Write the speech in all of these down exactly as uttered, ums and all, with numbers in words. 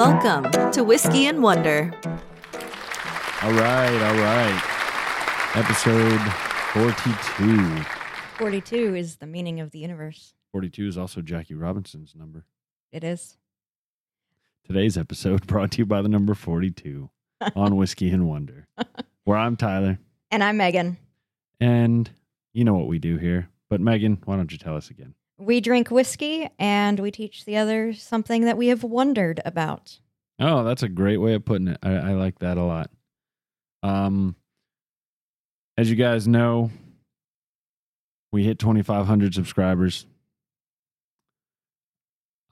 Welcome to Whiskey and Wonder. All right, all right. Episode forty-two. forty-two is the meaning of the universe. forty-two is also Jackie Robinson's number. It is. Today's episode brought to you by the number forty-two on Whiskey and Wonder, where I'm Tyler. And I'm Megan. And you know what we do here. But Megan, why don't you tell us again? We drink whiskey and we teach the others something that we have wondered about. Oh, that's a great way of putting it. I, I like that a lot. Um, as you guys know, we hit twenty-five hundred subscribers.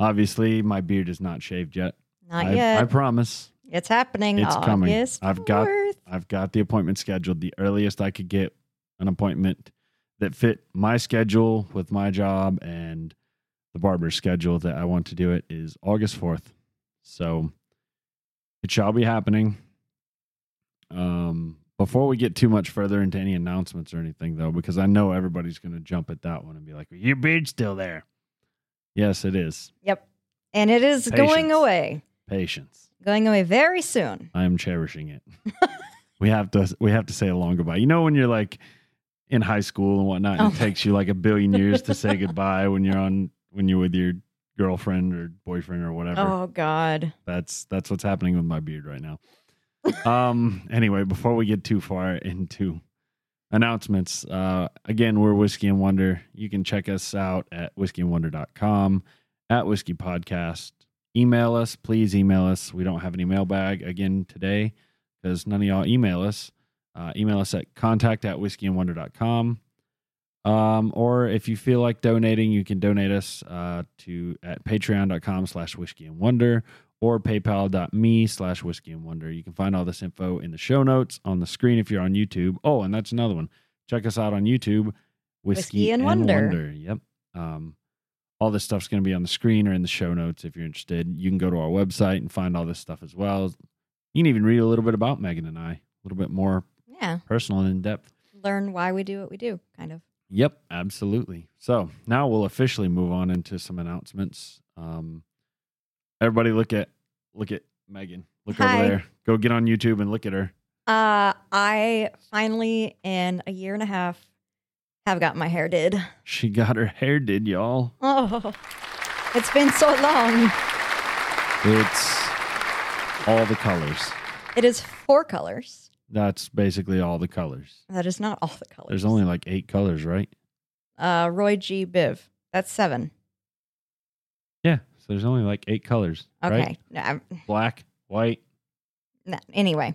Obviously, my beard is not shaved yet. Not I, yet. I promise. It's happening. It's coming. August fourth. I've got. I've got the appointment scheduled. The earliest I could get an appointment that fit my schedule with my job and the barber's schedule that I want to do it is August fourth. So it shall be happening. Um, before we get too much further into any announcements or anything, though, because I know everybody's going to jump at that one and be like, your beard's still there. Yes, it is. Yep. And it is Patience. going away. Patience. Going away very soon. I am cherishing it. We have to, we have to say a long goodbye. You know, when you're like, in high school and whatnot, and oh. it takes you like a billion years to say goodbye when you're on when you're with your girlfriend or boyfriend or whatever. Oh God, that's that's what's happening with my beard right now. um. Anyway, before we get too far into announcements, uh, again, we're Whiskey and Wonder. You can check us out at whiskey and wonder dot com, at Whiskey Podcast. Email us, please email us. We don't have an email bag again today because none of y'all email us. Uh, email us at contact at whiskey and wonder dot com. Um, or if you feel like donating, you can donate us uh, to at patreon.com slash whiskeyandwonder or paypal.me slash whiskeyandwonder. You can find all this info in the show notes on the screen if you're on YouTube. Oh, and that's another one. Check us out on YouTube, Whiskey, Whiskey and, and Wonder. Wonder. Yep. Um, all this stuff's going to be on the screen or in the show notes if you're interested. You can go to our website and find all this stuff as well. You can even read a little bit about Megan and I, a little bit more. Yeah. Personal and in-depth. Learn why we do what we do, kind of. Yep, absolutely. So now we'll officially move on into some announcements. Um, everybody look at look at Megan. Look Hi. Over there. Go get on YouTube and look at her. Uh, I finally, in a year and a half, have got my hair did. She got her hair did, y'all. Oh, it's been so long. It's all the colors. It is four colors. That's basically all the colors. That is not all the colors. There's only like eight colors, right? Uh, Roy G. Biv. That's seven. Yeah. So there's only like eight colors. Okay. Right? No, I'm... Black, white. No, anyway,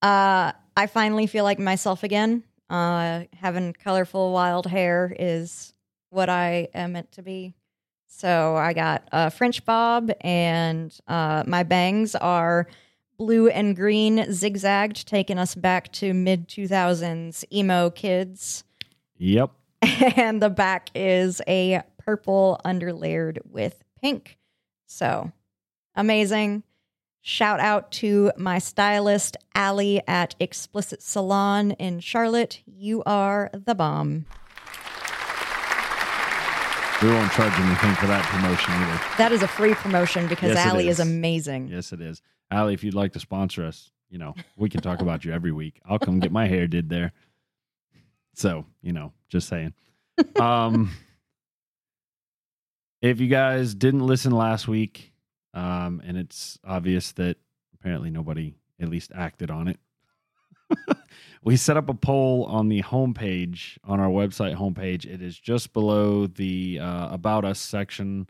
uh, I finally feel like myself again. Uh, having colorful wild hair is what I am meant to be. So I got a French bob, and uh, my bangs are blue and green zigzagged, taking us back to mid two thousands emo kids. Yep. And the back is a purple underlayered with pink. So amazing. Shout out to my stylist, Allie at Explicit Salon in Charlotte. You are the bomb. We won't charge anything for that promotion either. That is a free promotion because yes, Allie is. is amazing. Yes, it is. Allie, if you'd like to sponsor us, you know, we can talk about you every week. I'll come get my hair did there. So, you know, just saying. Um, if you guys didn't listen last week, um, and it's obvious that apparently nobody at least acted on it, we set up a poll on the homepage, on our website homepage. It is just below the uh, About Us section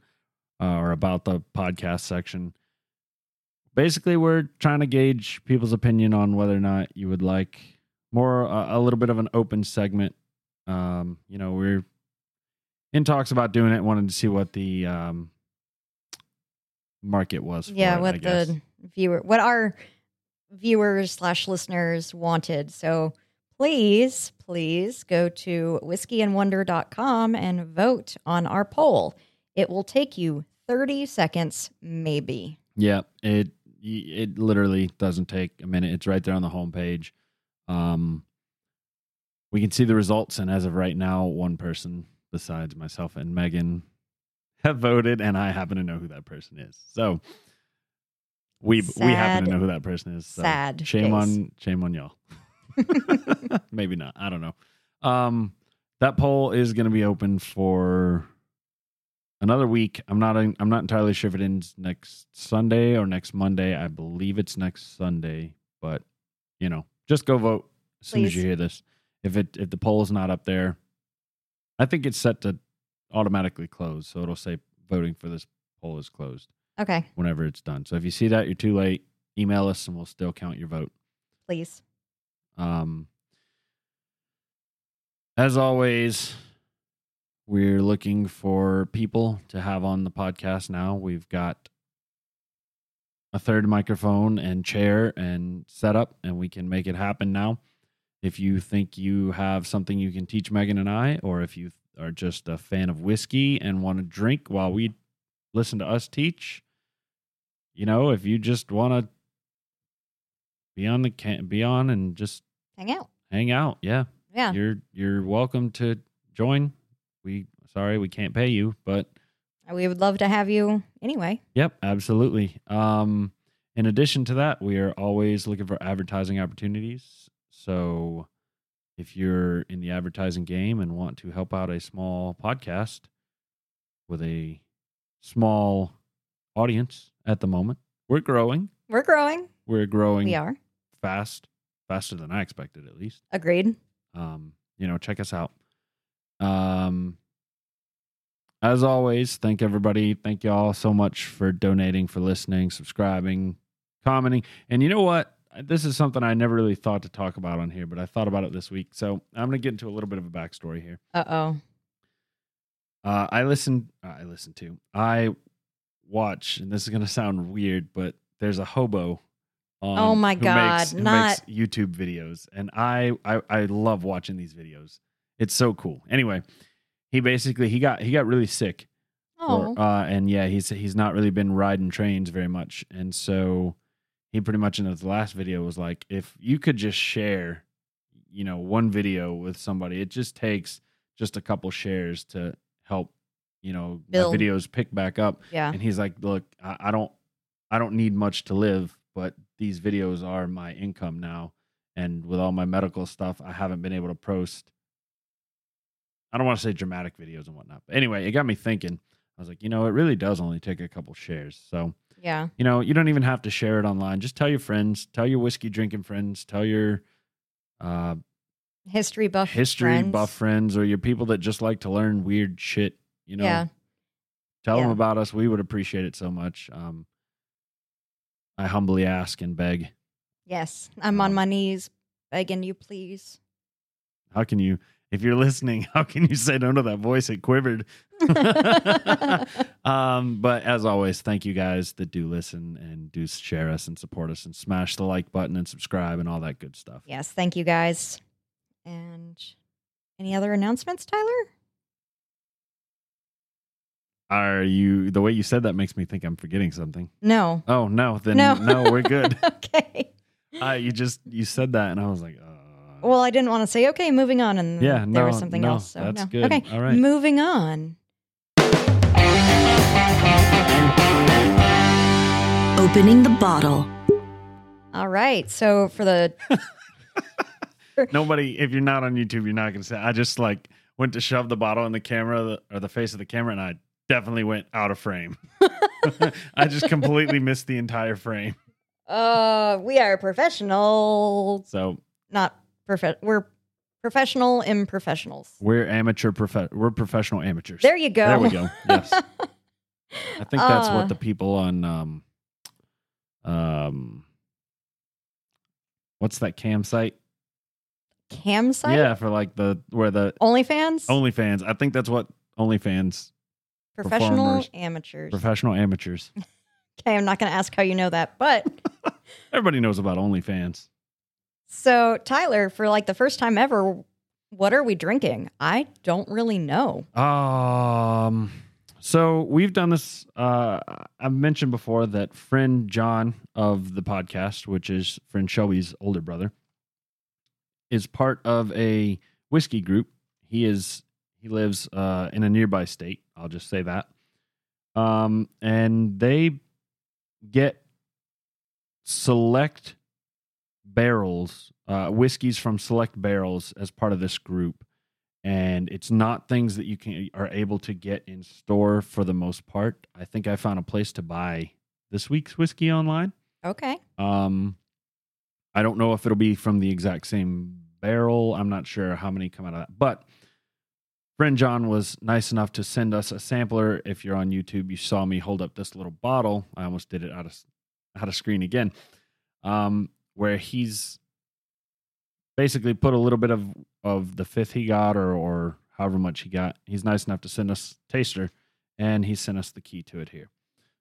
uh, or About the Podcast section. Basically, we're trying to gauge people's opinion on whether or not you would like more, uh, a little bit of an open segment. Um, you know, we're in talks about doing it. Wanted to see what the um, market was. For yeah, it, what I guess. the viewer, what our viewers slash listeners wanted. So please, please go to whiskey and wonder dot com and vote on our poll. It will take you thirty seconds, maybe. Yeah, it. It literally doesn't take a minute. It's right there on the homepage. Um, we can see the results, and as of right now, one person besides myself and Megan have voted, and I happen to know who that person is. So We sad, we happen to know who that person is. So sad. Shame days. on shame on y'all. Maybe not. I don't know. Um, that poll is going to be open for another week. I'm not I'm not entirely sure if it ends next Sunday or next Monday. I believe it's next Sunday, but you know, just go vote as Please. soon as you hear this. If it if the poll is not up there, I think it's set to automatically close, so it'll say voting for this poll is closed. Okay. Whenever it's done. So if you see that, you're too late. Email us and we'll still count your vote. Please. Um, as always, we're looking for people to have on the podcast now. We've got a third microphone and chair and setup, and we can make it happen now. If you think you have something you can teach Megan and I, or if you are just a fan of whiskey and want to drink while we listen to us teach, you know, if you just want to be on the can, be on and just hang out, hang out. Yeah. Yeah. You're, you're welcome to join. We, sorry, we can't pay you, but we would love to have you anyway. Yep. Absolutely. Um, in addition to that, we are always looking for advertising opportunities. So if you're in the advertising game and want to help out a small podcast with a small audience at the moment, we're growing. We're growing. We're growing. We are. Fast. Faster than I expected, at least. Agreed. Um, you know, check us out. Um, as always, thank everybody. Thank y'all so much for donating, for listening, subscribing, commenting. And you know what? This is something I never really thought to talk about on here, but I thought about it this week. So I'm going to get into a little bit of a backstory here. Uh-oh. Uh, I listened, I listened to, I watch, and this is going to sound weird, but there's a hobo on oh my who God, makes, who not... makes YouTube videos. And I, I, I love watching these videos. It's so cool. Anyway, he basically, he got, he got really sick. Oh. Or, uh, and yeah, he's, he's not really been riding trains very much. And so he pretty much in his last video was like, if you could just share, you know, one video with somebody, it just takes just a couple shares to help, you know, my videos pick back up. Yeah. And he's like, look, I, I don't, I don't need much to live, but these videos are my income now. And with all my medical stuff, I haven't been able to post. I don't want to say dramatic videos and whatnot, but anyway, it got me thinking. I was like, you know, it really does only take a couple shares. So, yeah, you know, you don't even have to share it online. Just tell your friends, tell your whiskey drinking friends, tell your uh, history buff history friends. buff friends, or your people that just like to learn weird shit. You know, yeah. tell yeah. them about us. We would appreciate it so much. Um, I humbly ask and beg. Yes, I'm um, on my knees begging you, please. How can you? If you're listening, how can you say no to that voice? It quivered. um, but as always, thank you guys that do listen and do share us and support us and smash the like button and subscribe and all that good stuff. Yes, thank you guys. And any other announcements, Tyler? Are you, the way you said that makes me think I'm forgetting something. No. Oh, no. Then no, no we're good. Okay. Uh, you just, you said that and I was like, oh. Uh, Well, I didn't want to say, okay, moving on, and yeah, there no, was something no, else. So that's no. good. Okay, all right. Moving on. Opening the bottle. All right, so for the... Nobody, if you're not on YouTube, you're not going to say, I just like went to shove the bottle in the camera, or the face of the camera, and I definitely went out of frame. I just completely missed the entire frame. Uh, we are professional. So... Not... Profe- we're professional improfessionals. We're amateur prof- We're professional amateurs. There you go. There we go. Yes. I think that's uh, what the people on um, um, what's that cam site? Cam site? Yeah, for like the where the OnlyFans. OnlyFans. I think that's what OnlyFans. Professional amateurs. Professional amateurs. Okay, I'm not going to ask how you know that, but everybody knows about OnlyFans. So, Tyler, for like the first time ever, what are we drinking? I don't really know. Um, so we've done this. Uh, I mentioned before that friend John of the podcast, which is friend Shelby's older brother, is part of a whiskey group. He is he lives uh, in a nearby state. I'll just say that. Um, and they get select barrels, uh, whiskeys from select barrels as part of this group. And it's not things that you can are able to get in store for the most part. I think I found a place to buy this week's whiskey online. Okay. Um, I don't know if it'll be from the exact same barrel. I'm not sure how many come out of that. But friend John was nice enough to send us a sampler. If you're on YouTube, you saw me hold up this little bottle. I almost did it out of out of screen again. Um, where he's basically put a little bit of, of the fifth he got or or however much he got. He's nice enough to send us a taster, and he sent us the key to it here.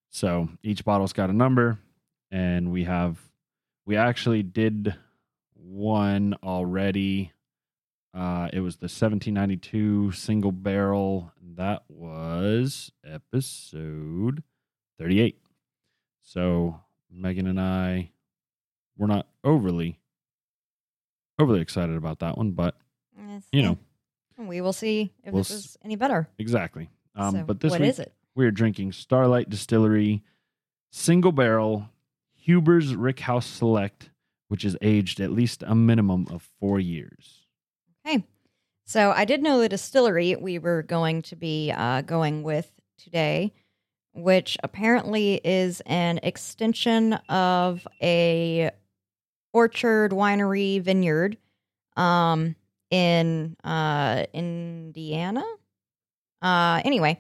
So each bottle's got a number, and we have we actually did one already. Uh, it was the seventeen ninety-two single barrel. That was episode thirty-eight. So Megan and I were not overly Overly excited about that one, but, yes. you know. We will see if we'll this is any better. Exactly. Um, so but this what week, is it? We're drinking Starlight Distillery, single barrel, Huber's Rickhouse Select, which is aged at least a minimum of four years. Okay. So I did know the distillery we were going to be uh, going with today, which apparently is an extension of a orchard, winery, vineyard um, in uh, Indiana. Uh, anyway,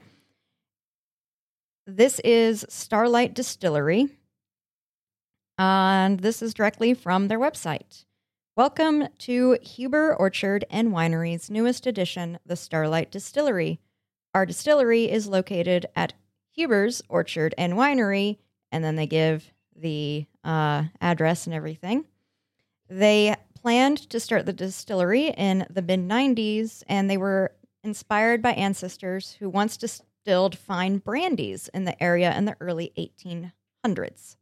this is Starlight Distillery, and this is directly from their website. Welcome to Huber Orchard and Winery's newest edition, the Starlight Distillery. Our distillery is located at Huber's Orchard and Winery, and then they give the uh, address and everything. They planned to start the distillery in the mid nineties, and they were inspired by ancestors who once distilled fine brandies in the area in the early eighteen hundreds.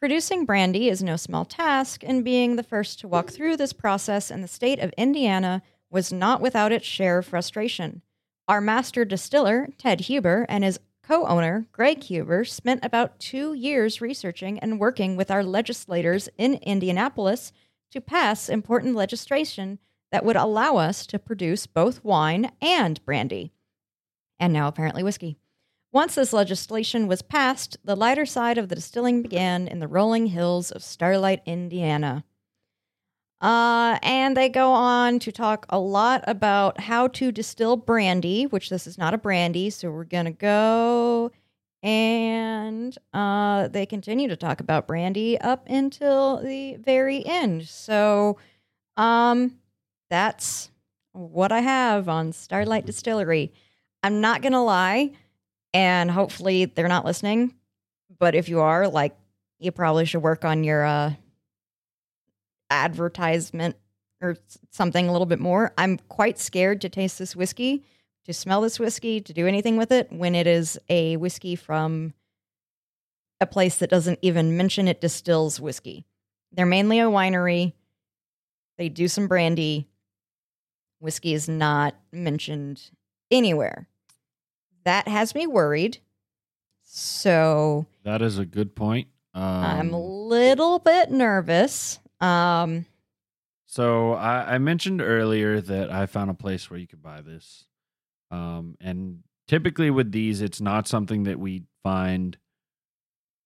Producing brandy is no small task, and being the first to walk through this process in the state of Indiana was not without its share of frustration. Our master distiller, Ted Huber, and his co-owner, Greg Huber, spent about two years researching and working with our legislators in Indianapolis to pass important legislation that would allow us to produce both wine and brandy, and now apparently whiskey. Once this legislation was passed, the lighter side of the distilling began in the rolling hills of Starlight, Indiana. Uh, and they go on to talk a lot about how to distill brandy, which this is not a brandy, so we're going to go, and uh, they continue to talk about brandy up until the very end. So um, that's what I have on Starlight Distillery. I'm not going to lie, and hopefully they're not listening, but if you are, like, you probably should work on your... Uh, advertisement or something a little bit more. I'm quite scared to taste this whiskey, to smell this whiskey, to do anything with it when it is a whiskey from a place that doesn't even mention it distills whiskey. They're mainly a winery. They do some brandy. Whiskey is not mentioned anywhere. That has me worried. So that is a good point. Um, I'm a little bit nervous. Um, so I, I mentioned earlier that I found a place where you could buy this. Um, and typically with these, it's not something that we find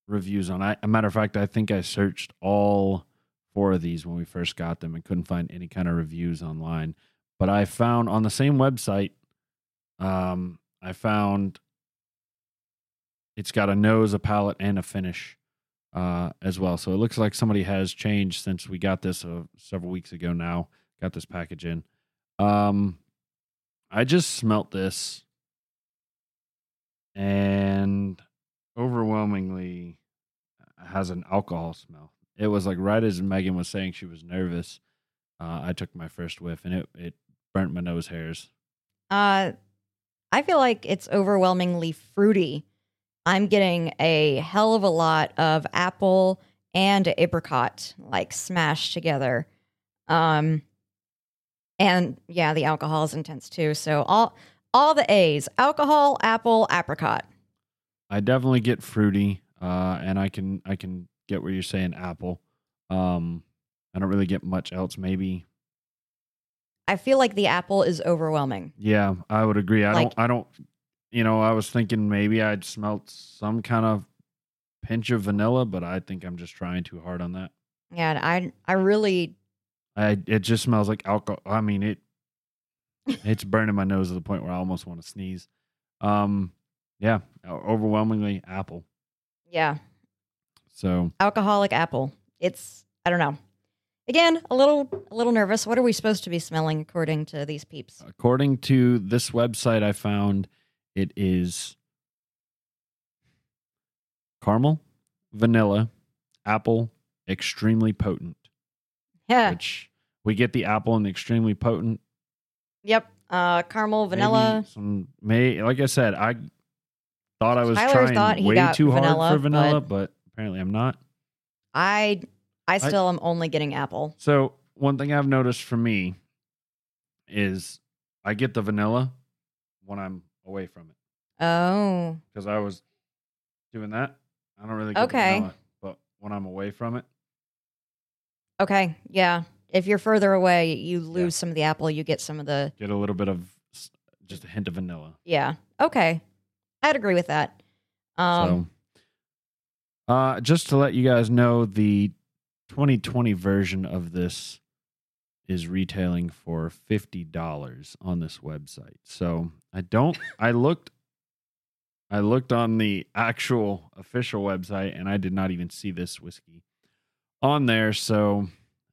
reviews on. I, a matter of fact, I think I searched all four of these when we first got them and couldn't find any kind of reviews online, but I found on the same website, um, I found it's got a nose, a palate, and a finish. Uh, as well. So it looks like somebody has changed since we got this uh, several weeks ago now. Got this package in. Um, I just smelt this and overwhelmingly has an alcohol smell. It was like right as Megan was saying she was nervous, uh, I took my first whiff and it, it burnt my nose hairs. Uh, I feel like it's overwhelmingly fruity. I'm getting a hell of a lot of apple and apricot, like, smashed together. Um, and, yeah, the alcohol is intense, too. So all all the A's, alcohol, apple, apricot. I definitely get fruity, uh, and I can I can get what you're saying, apple. Um, I don't really get much else, maybe. I feel like the apple is overwhelming. Yeah, I would agree. I like, don't, I don't, you know, I was thinking maybe I'd smelt some kind of pinch of vanilla, but I think I'm just trying too hard on that. Yeah, I, I really. I, it just smells like alcohol. I mean, it, it's burning my nose to the point where I almost want to sneeze. Um, yeah, overwhelmingly apple. Yeah. So. Alcoholic apple. It's, I don't know. Again, a little a little nervous. What are we supposed to be smelling according to these peeps? According to this website I found, it is caramel, vanilla, apple, extremely potent. Yeah. Which we get the apple and the extremely potent. Yep. Uh, caramel, vanilla. Some, may, like I said, I thought I was Tyler trying way too vanilla, hard for vanilla, but, but apparently I'm not. I... I still I, am only getting apple. So one thing I've noticed for me is I get the vanilla when I'm away from it. Oh. Because I was doing that. I don't really get okay. vanilla, but when I'm away from it. Okay, yeah. If you're further away, you lose yeah. some of the apple. You get some of the... Get a little bit of just a hint of vanilla. Yeah, okay. I'd agree with that. Um, so, uh, just to let you guys know, the... twenty twenty version of this is retailing for fifty dollars on this website. So I don't, I looked, I looked on the actual official website and I did not even see this whiskey on there. So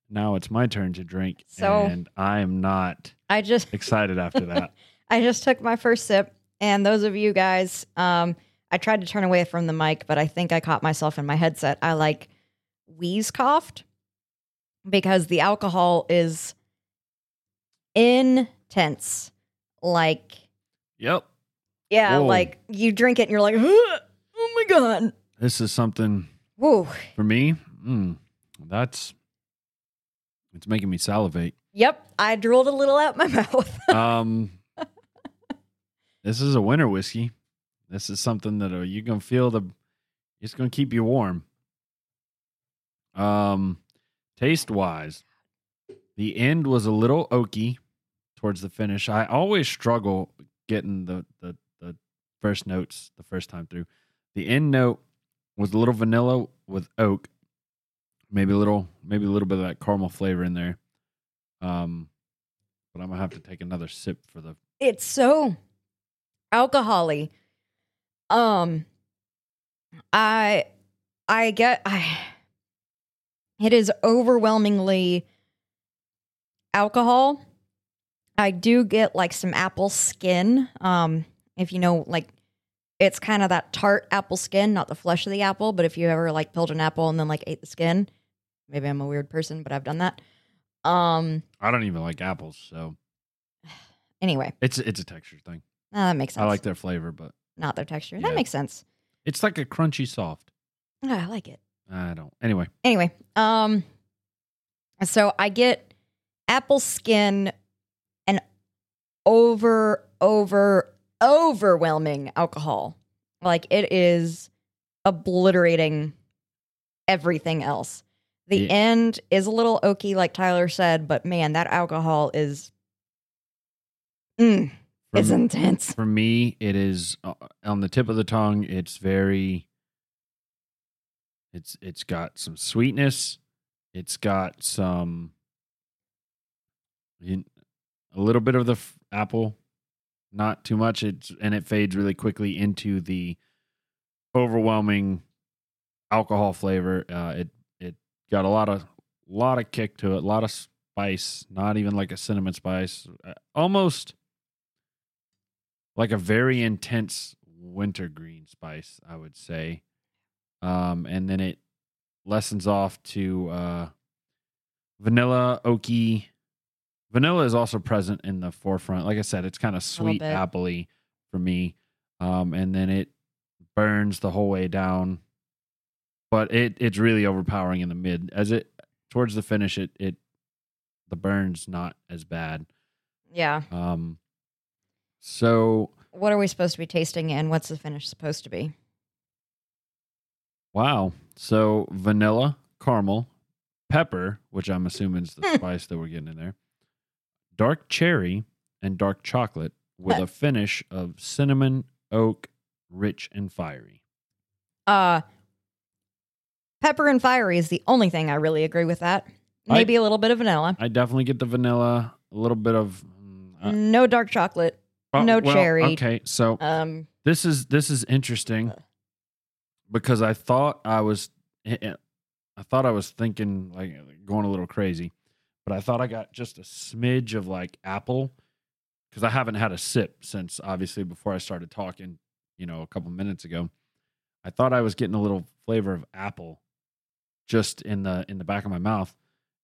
now it's my turn to drink so and I am not I just, excited after that. I just took my first sip and those of you guys, um, I tried to turn away from the mic, but I think I caught myself in my headset. I like wheeze coughed because the alcohol is intense. Like, yep. Yeah. Whoa. Like you drink it and you're like, oh my God, this is something. Whoa. For me. Mm, that's, it's making me salivate. Yep. I drooled a little out my mouth. um, This is a winter whiskey. This is something that uh, you're going to feel the, it's going to keep you warm. Um, taste wise, the end was a little oaky towards the finish. I always struggle getting the, the, the first notes the first time through. The end note was a little vanilla with oak, maybe a little, maybe a little bit of that caramel flavor in there. Um, but I'm gonna have to take another sip for the. It's so alcohol-y. Um, I, I get I. It is overwhelmingly alcohol. I do get like some apple skin. Um, if you know, like it's kind of that tart apple skin, not the flesh of the apple. But if you ever like peeled an apple and then like ate the skin, maybe I'm a weird person, but I've done that. Um, I don't even like apples, so anyway, it's it's a texture thing. Uh, that makes sense. I like their flavor, but not their texture. Yeah. That makes sense. It's like a crunchy soft. Oh, I like it. I don't. Anyway. Anyway. Um, so I get apple skin and over, over, overwhelming alcohol. Like it is obliterating everything else. The yeah. end is a little oaky, like Tyler said, but man, that alcohol is, mm, it's intense. For me, it is uh, on the tip of the tongue. It's very... It's it's got some sweetness. It's got some a little bit of the f- apple, not too much. It's and it fades really quickly into the overwhelming alcohol flavor. Uh, it it got a lot of lot of kick to it, a lot of spice. Not even like a cinnamon spice, almost like a very intense wintergreen spice, I would say. Um, and then it lessens off to uh, vanilla, oaky. Vanilla is also present in the forefront. Like I said, it's kind of sweet, appley for me. Um, and then it burns the whole way down, but it it's really overpowering in the mid. As it towards the finish, it it the burn's not as bad. Yeah. Um. So, what are we supposed to be tasting, and what's the finish supposed to be? Wow, So vanilla, caramel, pepper, which I'm assuming is the spice that we're getting in there, dark cherry, and dark chocolate with a finish of cinnamon, oak, rich, and fiery. Uh, pepper and fiery is the only thing I really agree with that. Maybe I, a little bit of vanilla. I definitely get the vanilla, a little bit of... Uh, no dark chocolate, oh, no well, cherry. Okay, so um, this is this is interesting because I thought I was... I thought I was thinking, like, going a little crazy, but I thought I got just a smidge of, like, apple, because I haven't had a sip since, obviously, before I started talking, you know, a couple minutes ago. I thought I was getting a little flavor of apple just in the in the back of my mouth,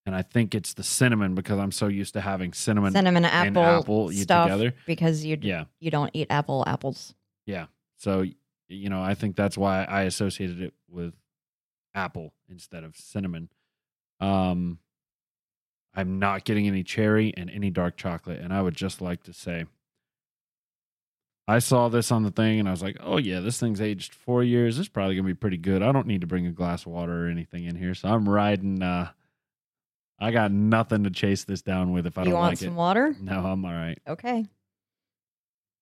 and I think it's the cinnamon, because I'm so used to having cinnamon, cinnamon and apple, apple stuff together. Because you, yeah. you don't eat apple apples. Yeah, so, you know, I think that's why I associated it with apple instead of cinnamon. Um, I'm not getting any cherry and any dark chocolate, and I would just like to say, I saw this on the thing, and I was like, oh, yeah, this thing's aged four years. This is probably going to be pretty good. I don't need to bring a glass of water or anything in here, so I'm riding. Uh, I got nothing to chase this down with if I you don't like it. You want some water? No, I'm all right. Okay.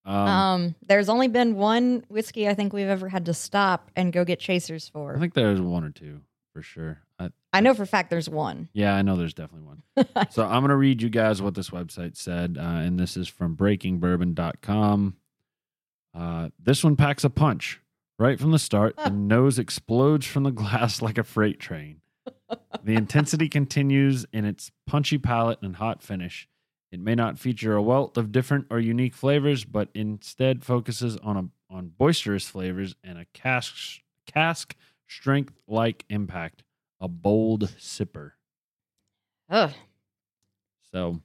Um, um, there's only been one whiskey I think we've ever had to stop and go get chasers for. I think there's one or two for sure. I, I know for a fact there's one. Yeah, I know there's definitely one. So I'm going to read you guys what this website said, uh, and this is from breaking bourbon dot com. Uh, this one packs a punch. Right from the start, the nose explodes from the glass like a freight train. The intensity continues in its punchy palate and hot finish. It may not feature a wealth of different or unique flavors, but instead focuses on a, on boisterous flavors and a cask cask strength-like impact. A bold sipper. Ugh. So,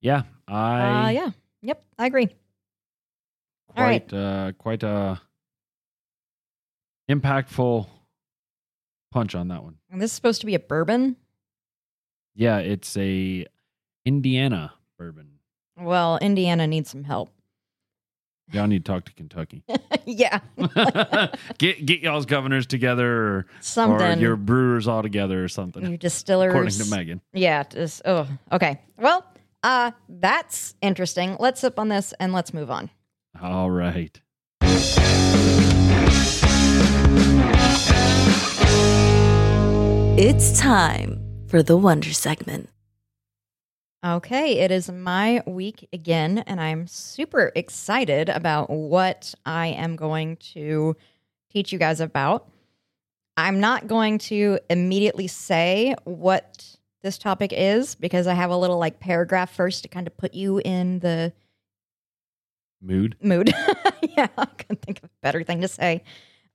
yeah, I... Uh, yeah, yep, I agree. Quite, All right. uh, quite a impactful punch on that one. And this is supposed to be a bourbon? Yeah, it's a... Indiana bourbon. Well, Indiana needs some help. Y'all need to talk to Kentucky. Yeah. get get y'all's governors together or, something. Or your brewers all together or something. Your distillers. According to Megan. Yeah. Just, oh, okay. Well, uh, that's interesting. Let's sip on this and let's move on. All right. It's time for the Wonder segment. Okay, it is my week again, and I'm super excited about what I am going to teach you guys about. I'm not going to immediately say what this topic is because I have a little like paragraph first to kind of put you in the mood. Mood. Yeah, I couldn't think of a better thing to say.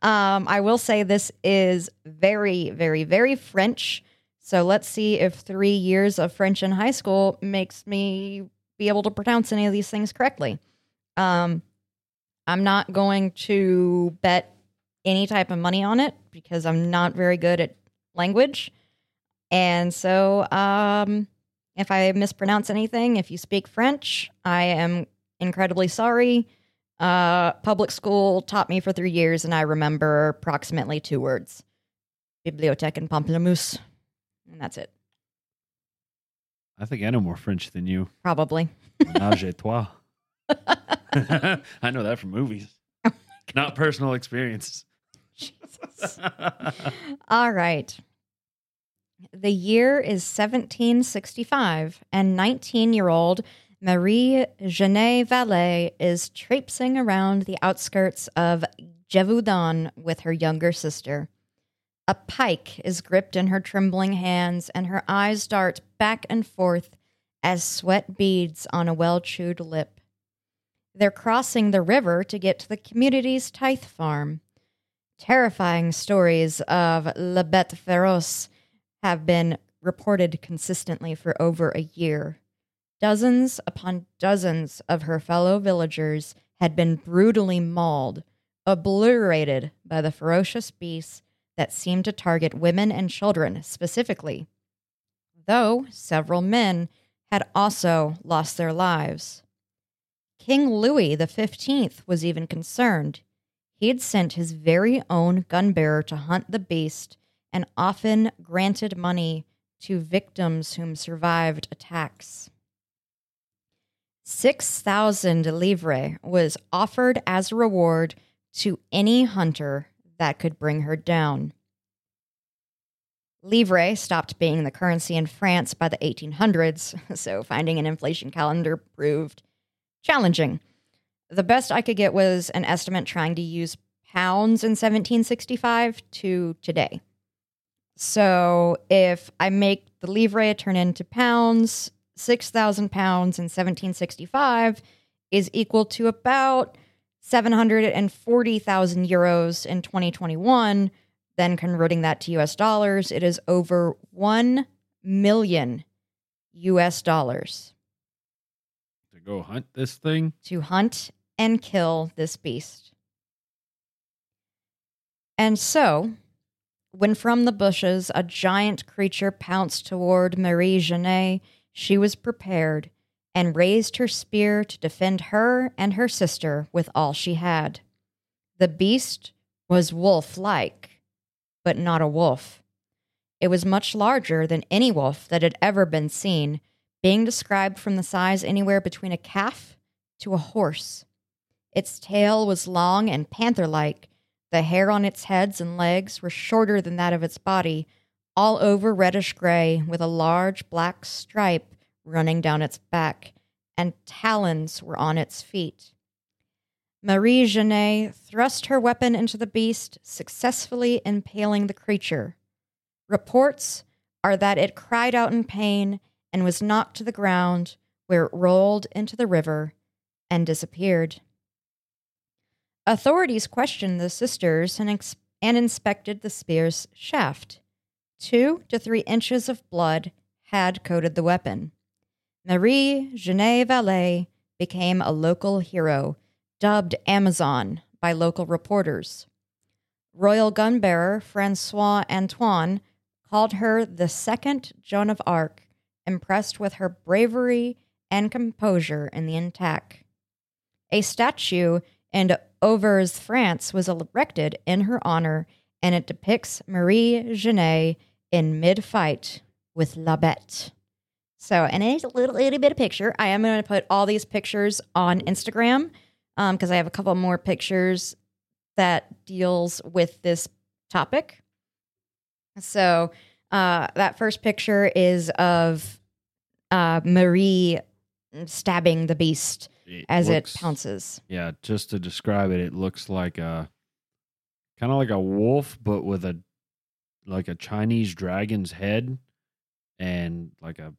Um, I will say this is very, very, very French. So let's see if three years of French in high school makes me be able to pronounce any of these things correctly. Um, I'm not going to bet any type of money on it because I'm not very good at language. And so um, if I mispronounce anything, if you speak French, I am incredibly sorry. Uh, public school taught me for three years, and I remember approximately two words. Bibliothèque and pamplemousse. And that's it. I think I know more French than you. Probably. Ménage à trois. I know that from movies. Oh, not personal experiences. Jesus. All right. The year is seventeen sixty-five, and nineteen-year-old Marie-Jeanne Valet is traipsing around the outskirts of Gévaudan with her younger sister. A pike is gripped in her trembling hands, and her eyes dart back and forth as sweat beads on a well-chewed lip. They're crossing the river to get to the community's tithe farm. Terrifying stories of La Bête Féroce have been reported consistently for over a year. Dozens upon dozens of her fellow villagers had been brutally mauled, obliterated by the ferocious beasts that seemed to target women and children specifically, though several men had also lost their lives. King Louis the fifteenth was even concerned. he had sent his very own gun bearer to hunt the beast and often granted money to victims whom survived attacks. six thousand livres was offered as a reward to any hunter that could bring her down. Livre stopped being the currency in France by the eighteen hundreds, so finding an inflation calendar proved challenging. The best I could get was an estimate trying to use pounds in seventeen sixty-five to today. So if I make the livre turn into pounds, six thousand pounds in seventeen sixty-five is equal to about seven hundred forty thousand euros in twenty twenty-one. Then converting that to U S dollars, it is over one million U S dollars. To go hunt this thing? To hunt and kill this beast. And so, when from the bushes a giant creature pounced toward Marie-Jeanne, she was prepared and raised her spear to defend her and her sister with all she had. The beast was wolf-like, but not a wolf. It was much larger than any wolf that had ever been seen, being described from the size anywhere between a calf to a horse. Its tail was long and panther-like. The hair on its heads and legs were shorter than that of its body, all over reddish-gray, with a large black stripe running down its back, and talons were on its feet. Marie-Jeanne thrust her weapon into the beast, successfully impaling the creature. Reports are that it cried out in pain and was knocked to the ground, where it rolled into the river and disappeared. Authorities questioned the sisters and, ex- and inspected the spear's shaft. Two to three inches of blood had coated the weapon. Marie-Jeanne Valet became a local hero, dubbed Amazon by local reporters. Royal gunbearer Francois Antoine called her the second Joan of Arc, impressed with her bravery and composure in the attack. A statue in Auvers, France, was erected in her honor, and it depicts Marie-Jeanne in mid-fight with La Bête. So, and it's a little, little bit of picture. I am going to put all these pictures on Instagram, because um, I have a couple more pictures that deals with this topic. So uh, that first picture is of uh, Marie stabbing the beast it as looks, it pounces. Yeah, just to describe it, it looks like a kind of like a wolf, but with a like a Chinese dragon's head and like a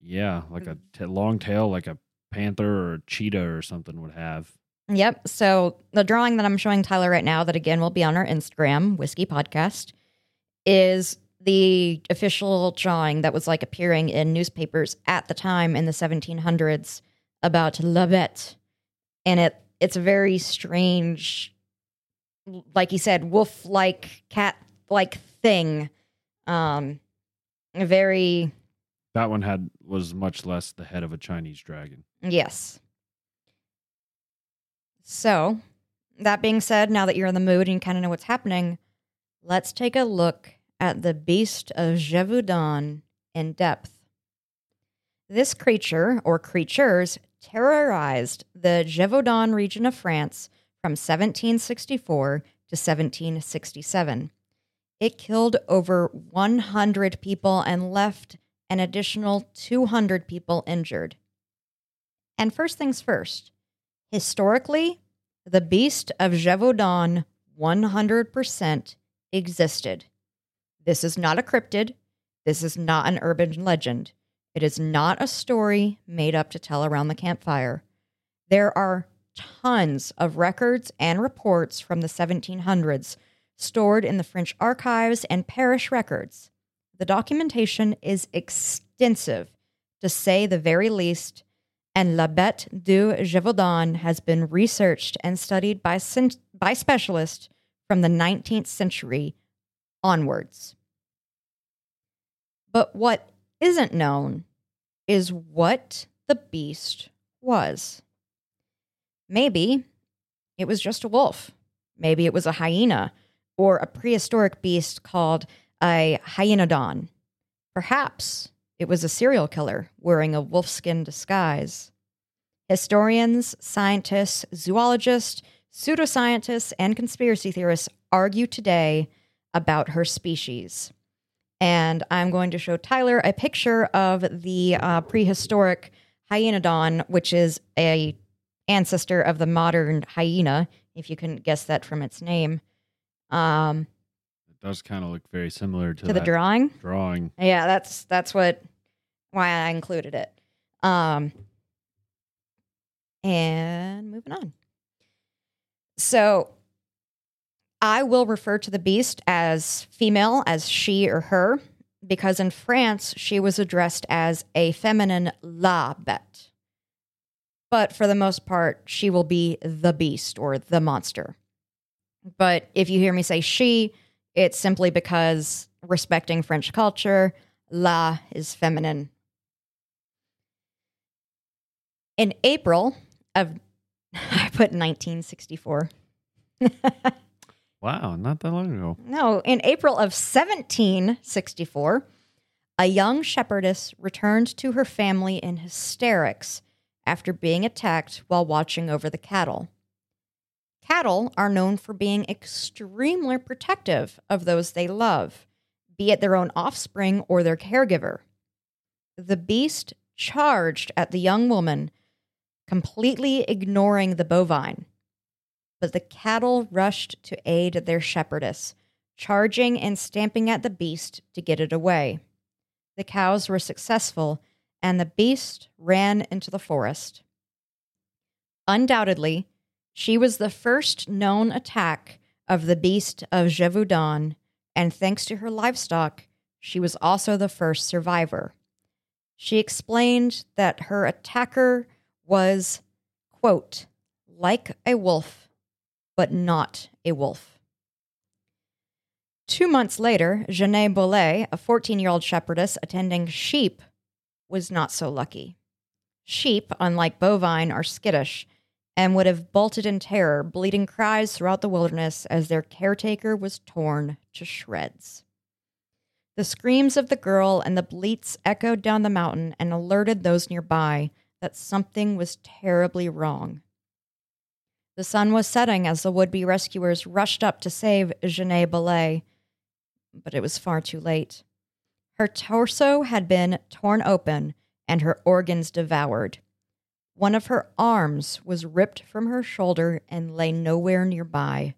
yeah, like a t- long tail, like a panther or cheetah or something would have. Yep. So the drawing that I'm showing Tyler right now, that again will be on our Instagram, Whiskey Podcast, is the official drawing that was like appearing in newspapers at the time in the seventeen hundreds about La Bête. And it it's a very strange, like he said, wolf-like, cat-like thing. Um, very... That one had was much less the head of a Chinese dragon. Yes. So, that being said, now that you're in the mood and you kind of know what's happening, let's take a look at the Beast of Gévaudan in depth. This creature, or creatures, terrorized the Gévaudan region of France from seventeen sixty-four to seventeen sixty-seven. It killed over one hundred people and left an additional two hundred people injured. And first things first, historically, the Beast of Gévaudan one hundred percent existed. This is not a cryptid. This is not an urban legend. It is not a story made up to tell around the campfire. There are tons of records and reports from the seventeen hundreds stored in the French archives and parish records. The documentation is extensive, to say the very least, and La Bête du Gévaudan has been researched and studied by by specialists from the nineteenth century onwards. But what isn't known is what the beast was. Maybe It was just a wolf. Maybe it was a hyena or a prehistoric beast called a Hyaenodon. Perhaps it was a serial killer wearing a wolfskin disguise. Historians, scientists, zoologists, pseudoscientists, and conspiracy theorists argue today about her species. And I'm going to show Tyler a picture of the uh, prehistoric Hyaenodon, which is a ancestor of the modern hyena, if you can guess that from its name. Um, it does kind of look very similar to, to the drawing. Drawing, yeah, that's that's what why I included it. Um, and moving on. So, I will refer to the beast as female, as she or her, because in France, she was addressed as a feminine La Bête. But for the most part, she will be the beast or the monster. But if you hear me say she, it's simply because respecting French culture, La is feminine. In April of, I put nineteen sixty-four. Wow, not that long ago. No, in April of seventeen sixty-four, a young shepherdess returned to her family in hysterics after being attacked while watching over the cattle. Cattle are known for being extremely protective of those they love, be it their own offspring or their caregiver. The beast charged at the young woman, completely ignoring the bovine. But the cattle rushed to aid their shepherdess, charging and stamping at the beast to get it away. The cows were successful, and the beast ran into the forest. Undoubtedly, she was the first known attack of the beast of Gévaudan, and thanks to her livestock, she was also the first survivor. She explained that her attacker was, quote, like a wolf, but not a wolf. Two months later, Jeanne Boulet, a fourteen-year-old shepherdess attending sheep, was not so lucky. Sheep, unlike bovine, are skittish and would have bolted in terror, bleating cries throughout the wilderness as their caretaker was torn to shreds. The screams of the girl and the bleats echoed down the mountain and alerted those nearby that something was terribly wrong. The sun was setting as the would-be rescuers rushed up to save Jeanne Boulet, but it was far too late. Her torso had been torn open and her organs devoured. One of her arms was ripped from her shoulder and lay nowhere nearby,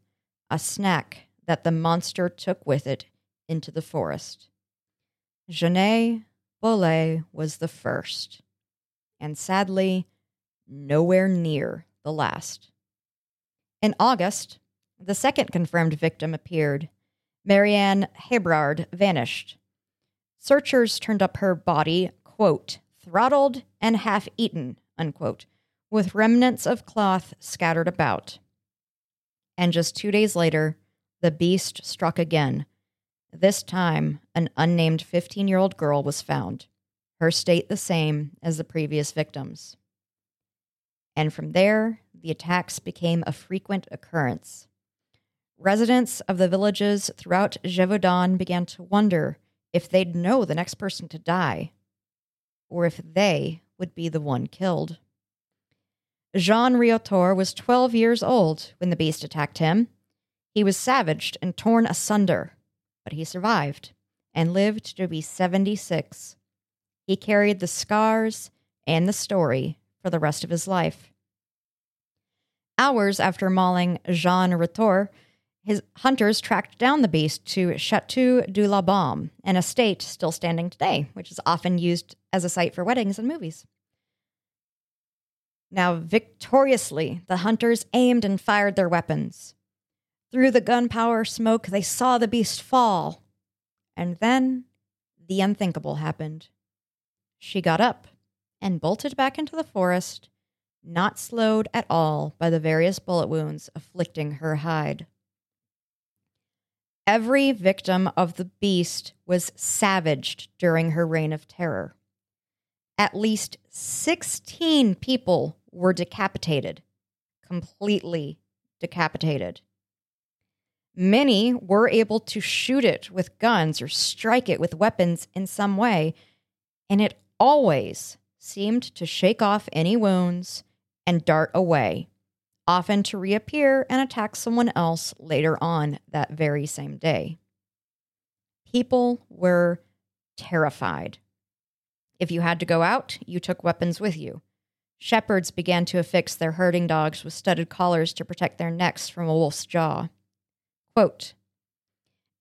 a snack that the monster took with it into the forest. Jeanne Boulet was the first, and sadly, nowhere near the last. In August, the second confirmed victim appeared. Marianne Hebrard vanished. Searchers turned up her body, quote, throttled and half-eaten, unquote, with remnants of cloth scattered about. And just two days later, the beast struck again. This time, an unnamed fifteen-year-old girl was found, her state the same as the previous victims. And from there, the attacks became a frequent occurrence. Residents of the villages throughout Gévaudan began to wonder if they'd know the next person to die, or if they would be the one killed. Jean Riotor was twelve years old when the beast attacked him. He was savaged and torn asunder, but he survived and lived to be seventy-six. He carried the scars and the story for the rest of his life. Hours after mauling Jean Riotor, his hunters tracked down the beast to Chateau du Laubaume, an estate still standing today, which is often used as a site for weddings and movies. Now, victoriously, the hunters aimed and fired their weapons. Through the gunpowder smoke, they saw the beast fall. And then the unthinkable happened. She got up and bolted back into the forest, not slowed at all by the various bullet wounds afflicting her hide. Every victim of the beast was savaged during her reign of terror. At least sixteen people were decapitated, completely decapitated. Many were able to shoot it with guns or strike it with weapons in some way, and it always seemed to shake off any wounds and dart away, often to reappear and attack someone else later on that very same day. People were terrified. If you had to go out, you took weapons with you. Shepherds began to affix their herding dogs with studded collars to protect their necks from a wolf's jaw. Quote,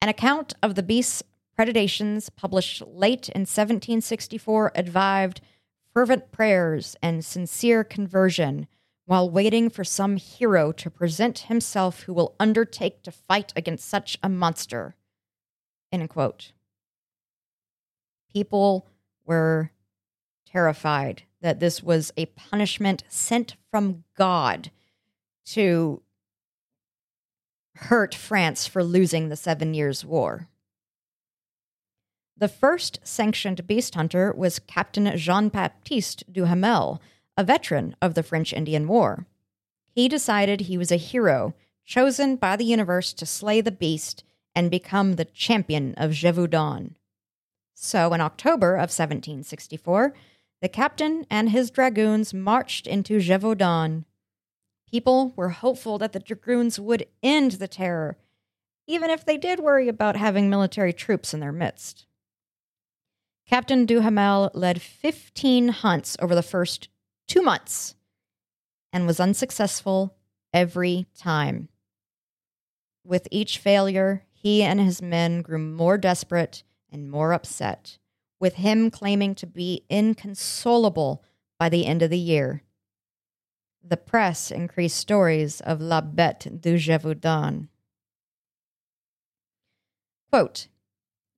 an account of the beast's predations published late in seventeen sixty-four advised fervent prayers and sincere conversion while waiting for some hero to present himself who will undertake to fight against such a monster. End quote. People were terrified that this was a punishment sent from God to hurt France for losing the Seven Years' War. The first sanctioned beast hunter was Captain Jean-Baptiste Duhamel, a veteran of the French Indian War. He decided he was a hero, chosen by the universe to slay the beast and become the champion of Gévaudan. So, in October of seventeen sixty-four, the captain and his dragoons marched into Gévaudan. People were hopeful that the dragoons would end the terror, even if they did worry about having military troops in their midst. Captain Duhamel led fifteen hunts over the first two months and was unsuccessful every time. With each failure, he and his men grew more desperate and more upset, with him claiming to be inconsolable by the end of the year. The press increased stories of La Bête du Gévaudan. Quote,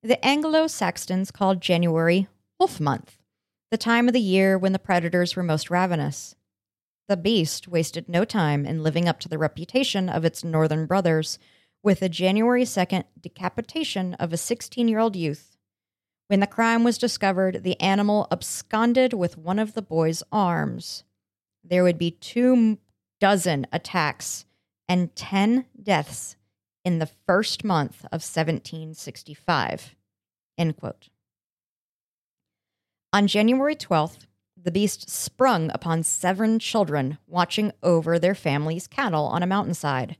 the Anglo-Saxons called January Wolf Month, the time of the year when the predators were most ravenous. The beast wasted no time in living up to the reputation of its northern brothers, with a January second decapitation of a sixteen-year-old youth. When the crime was discovered, the animal absconded with one of the boy's arms. There would be two dozen attacks and ten deaths in the first month of seventeen sixty-five, end quote. On January twelfth, the beast sprung upon seven children watching over their family's cattle on a mountainside.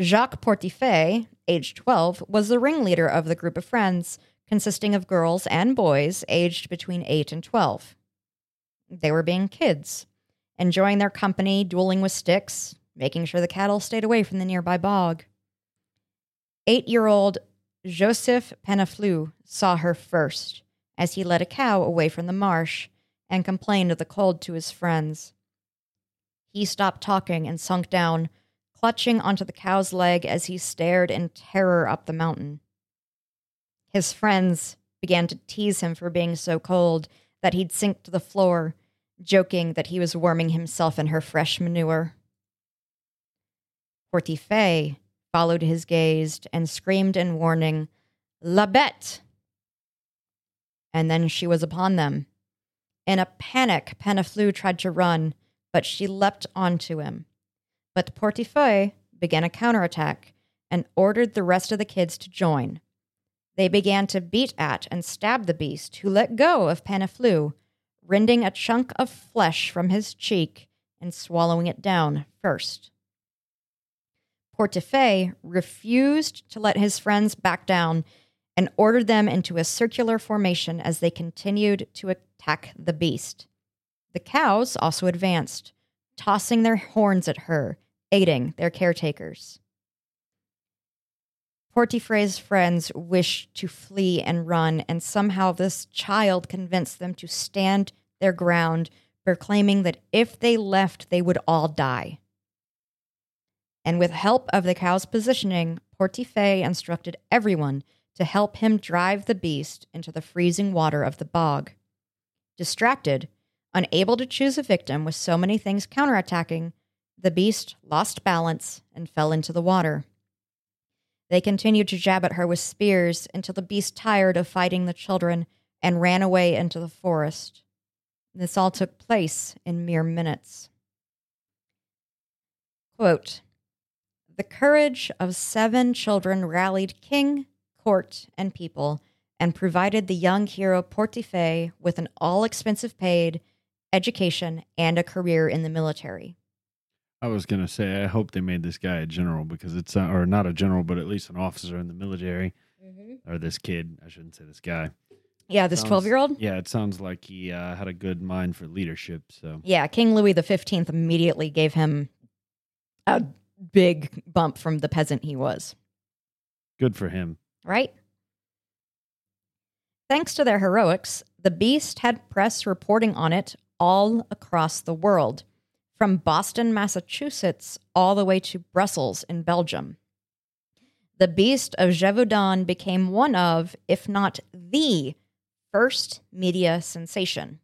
Jacques Portefaix, aged twelve, was the ringleader of the group of friends, consisting of girls and boys aged between eight and twelve. They were being kids, enjoying their company, dueling with sticks, making sure the cattle stayed away from the nearby bog. Eight-year-old Joseph Panafieux saw her first, as he led a cow away from the marsh and complained of the cold to his friends. He stopped talking and sunk down, clutching onto the cow's leg as he stared in terror up the mountain. His friends began to tease him for being so cold that he'd sink to the floor, joking that he was warming himself in her fresh manure. Portefaix followed his gaze and screamed in warning, La Bête! And then she was upon them. In a panic, Panafieux tried to run, but she leapt onto him. But Portefaix began a counterattack and ordered the rest of the kids to join. They began to beat at and stab the beast, who let go of Panafieux, rending a chunk of flesh from his cheek and swallowing it down first. Portefaix refused to let his friends back down and ordered them into a circular formation as they continued to attack the beast. The cows also advanced, tossing their horns at her, aiding their caretakers. Portefaix's friends wished to flee and run, and somehow this child convinced them to stand their ground, proclaiming that if they left, they would all die. And with help of the cow's positioning, Portefaix instructed everyone to help him drive the beast into the freezing water of the bog. Distracted, unable to choose a victim with so many things counterattacking, the beast lost balance and fell into the water. They continued to jab at her with spears until the beast tired of fighting the children and ran away into the forest. This all took place in mere minutes. Quote, The courage of seven children rallied king, court, and people, and provided the young hero Portefaix with an all-expensive-paid education and a career in the military. I was going to say, I hope they made this guy a general, because it's, uh, or not a general, but at least an officer in the military, mm-hmm. or this kid, I shouldn't say this guy. Yeah, this twelve-year-old? Yeah, it sounds like he uh, had a good mind for leadership. So yeah, King Louis the fifteenth immediately gave him a big bump from the peasant he was. Good for him. Right? Thanks to their heroics, the Beast had press reporting on it all across the world, from Boston, Massachusetts, all the way to Brussels in Belgium. The Beast of Gévaudan became one of, if not the, first media sensation.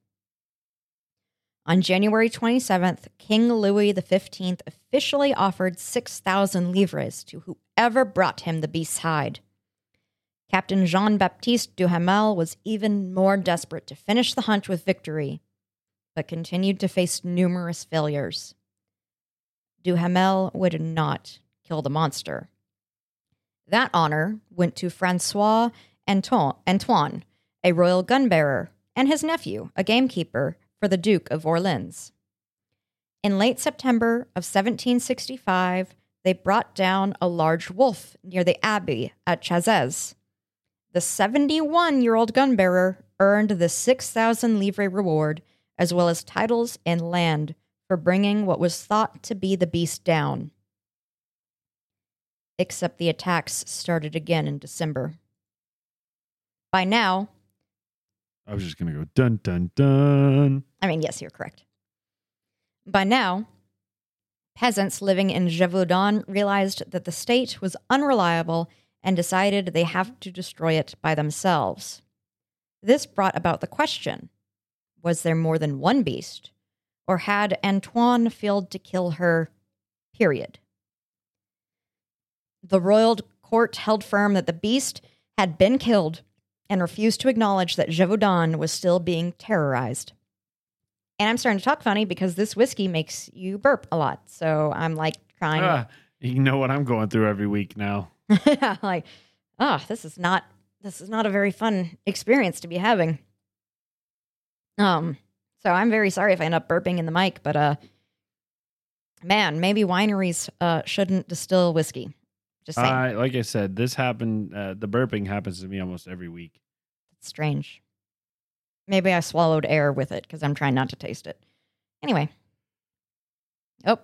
On January twenty-seventh, King Louis the fifteenth officially offered six thousand livres to whoever brought him the beast's hide. Captain Jean-Baptiste Duhamel was even more desperate to finish the hunt with victory, but continued to face numerous failures. Duhamel would not kill the monster. That honor went to François Antoine, a royal gun-bearer, and his nephew, a gamekeeper, for the Duke of Orleans. In late September of seventeen sixty-five, they brought down a large wolf near the abbey at Chazes. The seventy-one-year-old gun-bearer earned the six thousand livre reward, as well as titles and land, for bringing what was thought to be the beast down. Except the attacks started again in December. By now... I was just going to go dun, dun, dun. I mean, yes, you're correct. By now, peasants living in Gévaudan realized that the state was unreliable and decided they have to destroy it by themselves. This brought about the question, was there more than one beast, or had Antoine failed to kill her, period? The royal court held firm that the beast had been killed and refused to acknowledge that Gévaudan was still being terrorized. And I'm starting to talk funny because this whiskey makes you burp a lot. So I'm like trying. Uh, you know what I'm going through every week now. Like, oh, this is not this is not a very fun experience to be having. Um, so I'm very sorry if I end up burping in the mic, but uh, man, maybe wineries uh shouldn't distill whiskey. Just saying. Uh, like I said, this happened, uh, the burping happens to me almost every week. It's strange. Maybe I swallowed air with it because I'm trying not to taste it. Anyway. Oh,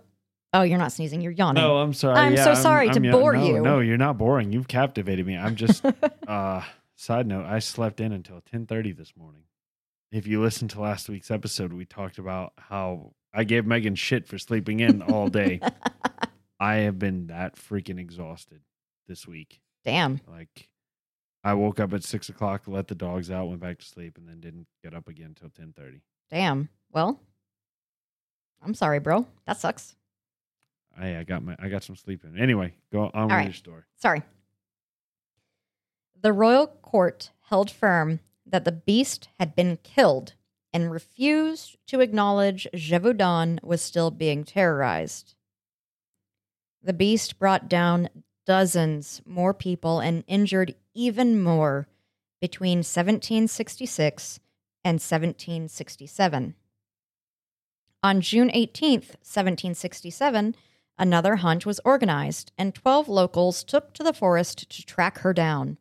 oh, you're not sneezing. You're yawning. No, I'm sorry. I'm yeah, so I'm, sorry I'm, to I'm, bore no, you. No, you're not boring. You've captivated me. I'm just, uh, side note, I slept in until ten thirty this morning. If you listen to last week's episode, we talked about how I gave Megan shit for sleeping in all day. I have been that freaking exhausted this week. Damn. Like, I woke up at six o'clock, let the dogs out, went back to sleep, and then didn't get up again until ten thirty. Damn. Well, I'm sorry, bro. That sucks. Hey, I got my, I got some sleep in. Anyway, go on with right. your story. Sorry. The royal court held firm that the beast had been killed and refused to acknowledge Gévaudan was still being terrorized. The beast brought down dozens more people and injured even more between seventeen sixty-six and seventeen sixty-seven. On June eighteenth, seventeen sixty-seven, another hunt was organized, and twelve locals took to the forest to track her down.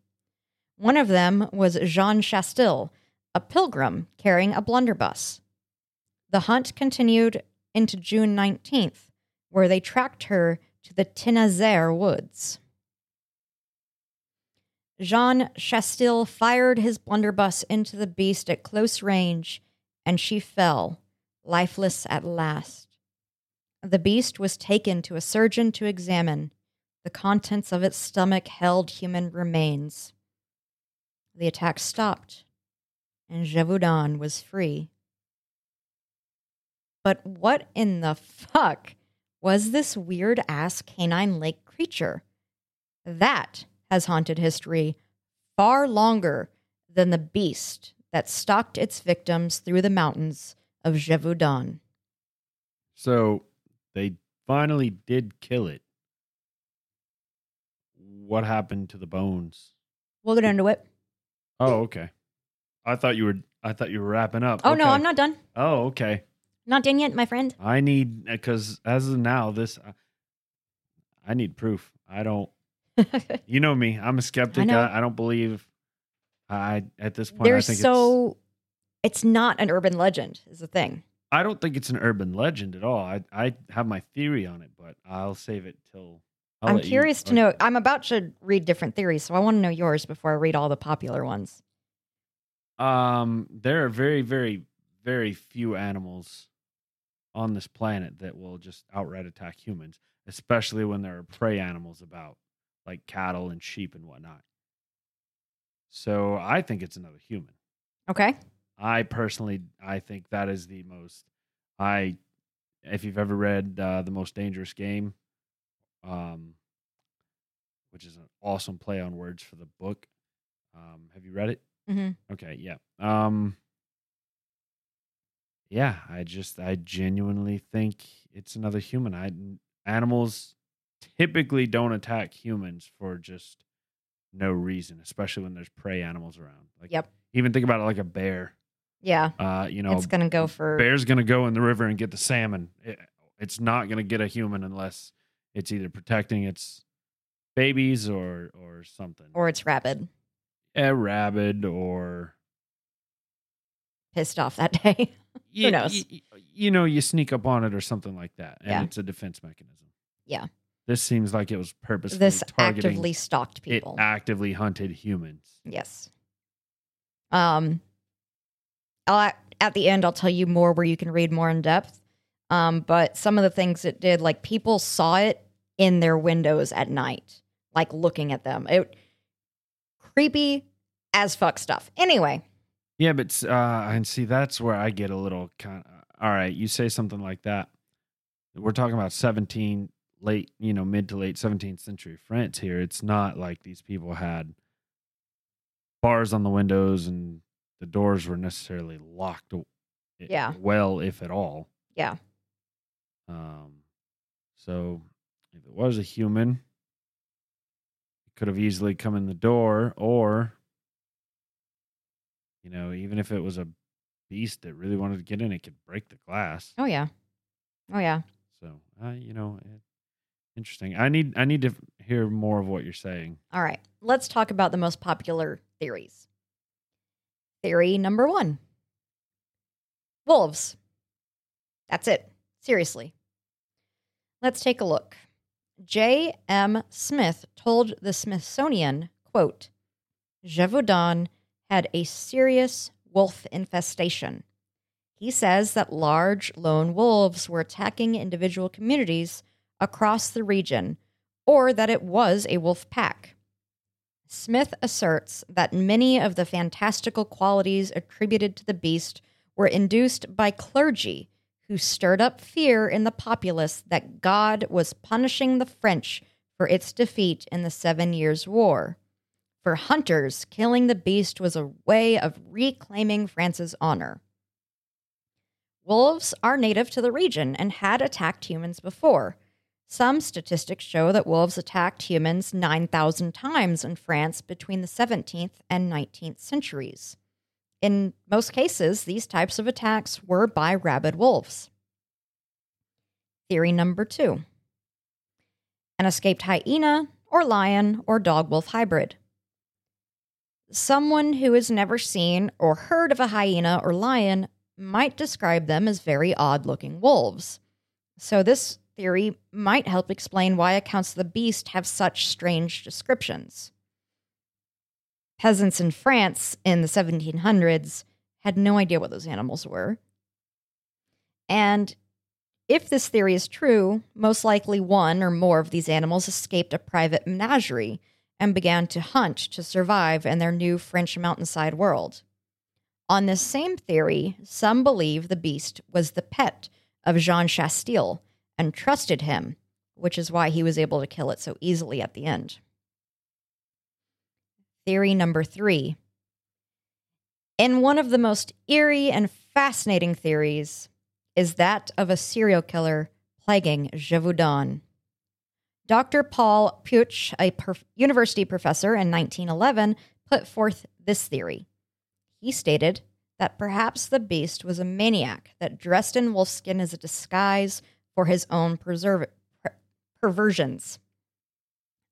One of them was Jean Chastel, a pilgrim carrying a blunderbuss. The hunt continued into June nineteenth, where they tracked her to the Tinazer woods. Jean Chastel fired his blunderbuss into the beast at close range, and she fell, lifeless at last. The beast was taken to a surgeon to examine. The contents of its stomach held human remains. The attack stopped, and Gévaudan was free. But what in the fuck was this weird-ass canine lake creature? That has haunted history far longer than the beast that stalked its victims through the mountains of Gévaudan. So, they finally did kill it. what happened to the bones? We'll go down to it. Oh, okay. I thought you were. I thought you were wrapping up. Oh okay. No, I'm not done. Oh, okay. Not done yet, my friend. I need because as of now, this I need proof. I don't. You know me. I'm a skeptic. I, I, I don't believe. I at this point, There's I think so. It's, it's not an urban legend. Is the thing. I don't think it's an urban legend at all. I I have my theory on it, but I'll save it till. I'll I'm curious you, to know. I'm about to read different theories, so I want to know yours before I read all the popular ones. Um, there are very, very, very few animals on this planet that will just outright attack humans, especially when there are prey animals about, like cattle and sheep and whatnot. So I think it's another human. Okay. I personally, I think that is the most, I, if you've ever read uh, The Most Dangerous Game, um, which is an awesome play on words for the book. Um, have you read it? Mm-hmm. Okay, yeah. Um, yeah, I just, I genuinely think it's another human. I, animals typically don't attack humans for just no reason, especially when there's prey animals around. Like, yep. Even think about it like a bear. Yeah. Uh, you know, it's going to go for... Bear's going to go in the river and get the salmon. It, it's not going to get a human unless it's either protecting its babies or, or something. Or it's rabid. A rabid or pissed off that day. you, Who knows? You, you know, you sneak up on it or something like that, and yeah. It's a defense mechanism. Yeah. This seems like it was purposefully this targeting. Actively stalked people. It actively hunted humans. Yes. Um. I'll, at the end, I'll tell you more where you can read more in depth. Um. But some of the things it did, like people saw it in their windows at night, like looking at them. It. Creepy as fuck stuff. Anyway. Yeah, but, uh, and see, that's where I get a little kind of, all right, you say something like that. We're talking about seventeen, late, you know, mid to late seventeenth century France here. It's not like these people had bars on the windows and the doors were necessarily locked. Yeah. Well, if at all. Yeah. Um. So if it was a human... could have easily come in the door, or, you know, even if it was a beast that really wanted to get in, it could break the glass. Oh yeah, oh yeah. So, uh, you know, it, interesting. I need I need to hear more of what you're saying. All right, let's talk about the most popular theories. Theory number one: wolves. That's it. Seriously, let's take a look. J M Smith told the Smithsonian, quote, Gévaudan had a serious wolf infestation. He says that large lone wolves were attacking individual communities across the region, or that it was a wolf pack. Smith asserts that many of the fantastical qualities attributed to the beast were induced by clergy who stirred up fear in the populace that God was punishing the French for its defeat in the Seven Years' War. For hunters, killing the beast was a way of reclaiming France's honor. Wolves are native to the region and had attacked humans before. Some statistics show that wolves attacked humans nine thousand times in France between the seventeenth and nineteenth centuries. In most cases, these types of attacks were by rabid wolves. Theory number two. An escaped hyena or lion or dog-wolf hybrid. Someone who has never seen or heard of a hyena or lion might describe them as very odd-looking wolves. So this theory might help explain why accounts of the beast have such strange descriptions. Peasants in France in the seventeen hundreds had no idea what those animals were. And if this theory is true, most likely one or more of these animals escaped a private menagerie and began to hunt to survive in their new French mountainside world. On this same theory, some believe the beast was the pet of Jean Chastel and trusted him, which is why he was able to kill it so easily at the end. Theory number three. And one of the most eerie and fascinating theories is that of a serial killer plaguing Gévaudan. Doctor Paul Puch, a perf- university professor in nineteen eleven, put forth this theory. He stated that perhaps the beast was a maniac that dressed in wolfskin as a disguise for his own preserv- per- perversions.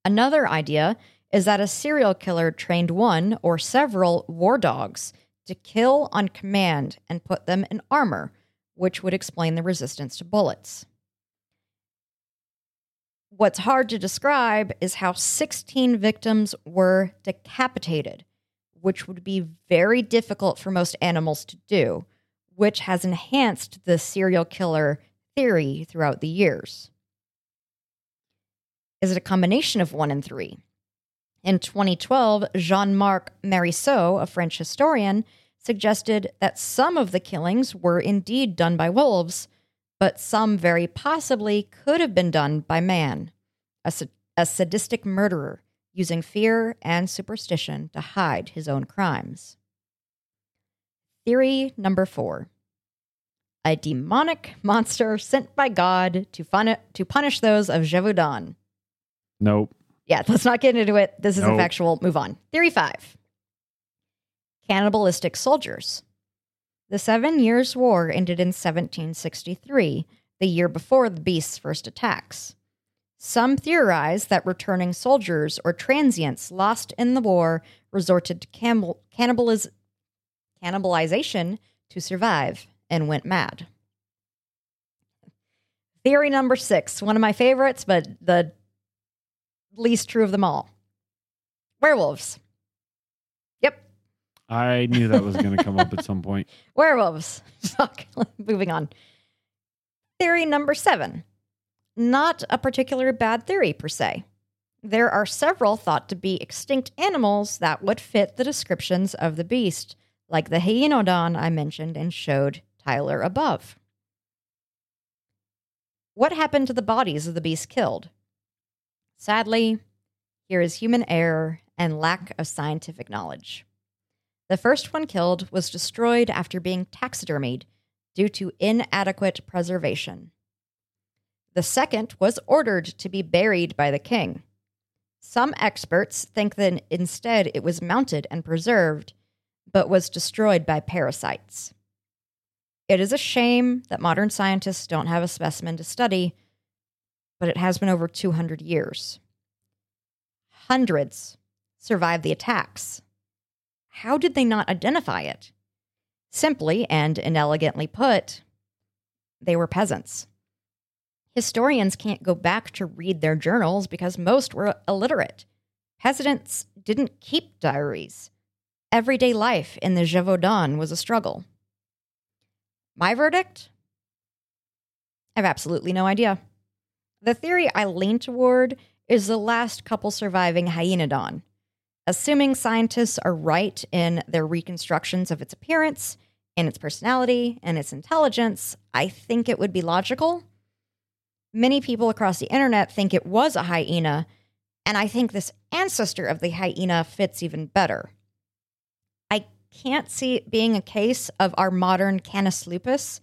Another idea is that a serial killer trained one or several war dogs to kill on command and put them in armor, which would explain the resistance to bullets. What's hard to describe is how sixteen victims were decapitated, which would be very difficult for most animals to do, which has enhanced the serial killer theory throughout the years. Is it a combination of one and three? In twenty twelve, Jean-Marc Marisseau, a French historian, suggested that some of the killings were indeed done by wolves, but some very possibly could have been done by man, a, a sadistic murderer using fear and superstition to hide his own crimes. Theory number four. A demonic monster sent by God to, fun- to punish those of Gévaudan. Nope. Yeah, let's not get into it. This isn't nope. factual. Move on. Theory five. Cannibalistic soldiers. The Seven Years' War ended in seventeen sixty-three, the year before the beast's first attacks. Some theorize that returning soldiers or transients lost in the war resorted to cannibal- cannibaliz- cannibalization to survive and went mad. Theory number six, one of my favorites, but the least true of them all. Werewolves. I knew that was going to come up at some point. Werewolves. Fuck. Moving on. Theory number seven. Not a particular bad theory, per se. There are several thought to be extinct animals that would fit the descriptions of the beast, like the Hyaenodon I mentioned and showed Tyler above. What happened to the bodies of the beast killed? Sadly, here is human error and lack of scientific knowledge. The first one killed was destroyed after being taxidermied due to inadequate preservation. The second was ordered to be buried by the king. Some experts think that instead it was mounted and preserved, but was destroyed by parasites. It is a shame that modern scientists don't have a specimen to study, but it has been over two hundred years. Hundreds survived the attacks. How did they not identify it? Simply and inelegantly put, they were peasants. Historians can't go back to read their journals because most were illiterate. Peasants didn't keep diaries. Everyday life in the Gévaudan was a struggle. My verdict? I have absolutely no idea. The theory I lean toward is the last couple surviving Hyaenodon. Assuming scientists are right in their reconstructions of its appearance and its personality and its intelligence, I think it would be logical. Many people across the internet think it was a hyena, and I think this ancestor of the hyena fits even better. I can't see it being a case of our modern Canis lupus,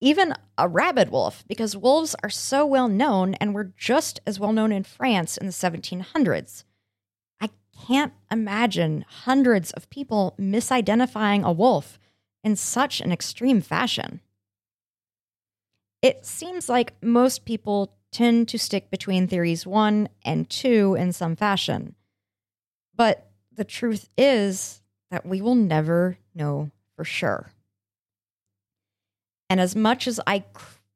even a rabid wolf, because wolves are so well known and were just as well known in France in the seventeen hundreds. Can't imagine hundreds of people misidentifying a wolf in such an extreme fashion. It seems like most people tend to stick between theories one and two in some fashion. But the truth is that we will never know for sure. And as much as I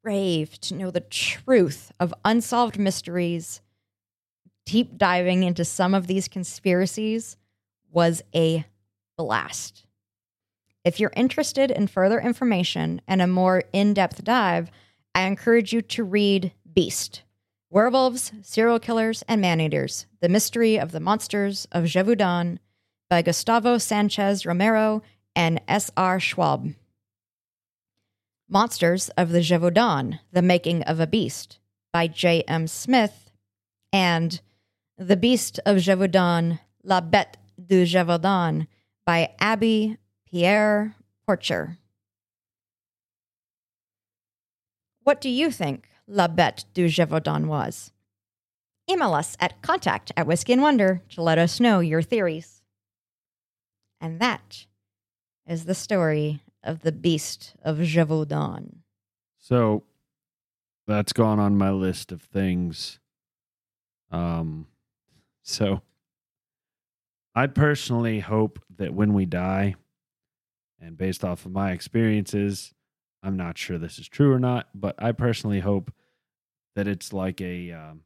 crave to know the truth of unsolved mysteries, deep diving into some of these conspiracies was a blast. If you're interested in further information and a more in-depth dive, I encourage you to read Beast, Werewolves, Serial Killers, and Maneaters, The Mystery of the Monsters of Gévaudan by Gustavo Sanchez Romero and S R Schwab. Monsters of the Gévaudan, The Making of a Beast by J M Smith and The Beast of Gévaudan, La Bête du Gévaudan by Abby Pierre Porcher. What do you think La Bête du Gévaudan was? Email us at contact at Whiskey and Wonder to let us know your theories. And that is the story of the Beast of Gévaudan. So that's gone on my list of things. Um, so I personally hope that when we die, and based off of my experiences, I'm not sure this is true or not, but I personally hope that it's like a, um,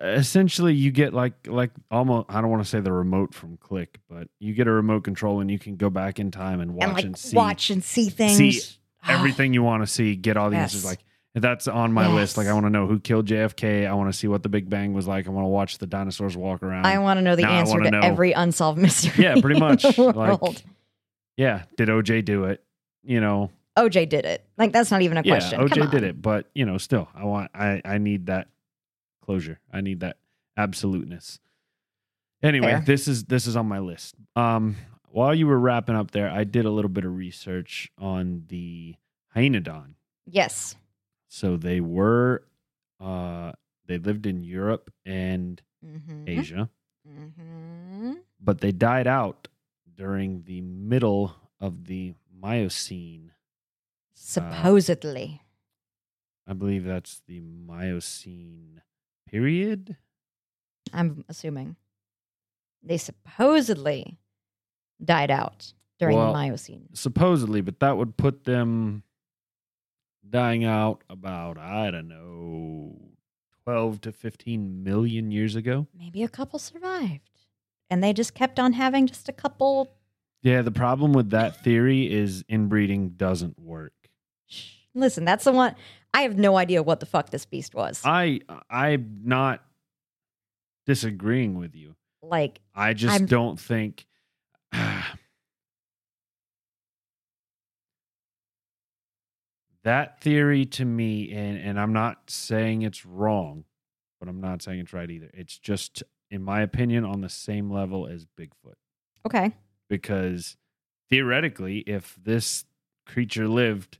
essentially you get like, like almost, I don't want to say the remote from Click, but you get a remote control and you can go back in time and watch and, like, and see, watch and see things, see everything you want to see, get all the yes. answers. Like that's on my yes. list. Like I want to know who killed J F K. I want to see what the Big Bang was like. I want to watch the dinosaurs walk around. I want to know the now answer to know. every unsolved mystery. Yeah, pretty much. Like, yeah. Did O J do it? You know, O J did it. Like, that's not even a yeah, question. O J did it, but you know, still, I want, I, I need that closure. I need that absoluteness. Anyway, Fair. this is this is on my list. Um, while you were wrapping up there, I did a little bit of research on the Hyaenodon. Yes. So they were, uh, they lived in Europe and mm-hmm. Asia, mm-hmm. but they died out during the middle of the Miocene. Supposedly. Uh, I believe that's the Miocene period? I'm assuming. They supposedly died out during well, the Miocene. Supposedly, but that would put them dying out about, I don't know, twelve to fifteen million years ago. Maybe a couple survived. And they just kept on having just a couple. Yeah, the problem with that theory is inbreeding doesn't work. Listen, that's the one. I have no idea what the fuck this beast was. I, I'm not disagreeing with you. Like, I just I'm, don't think. That theory to me, and, and I'm not saying it's wrong, but I'm not saying it's right either. It's just, in my opinion, on the same level as Bigfoot. Okay. Because theoretically, if this creature lived,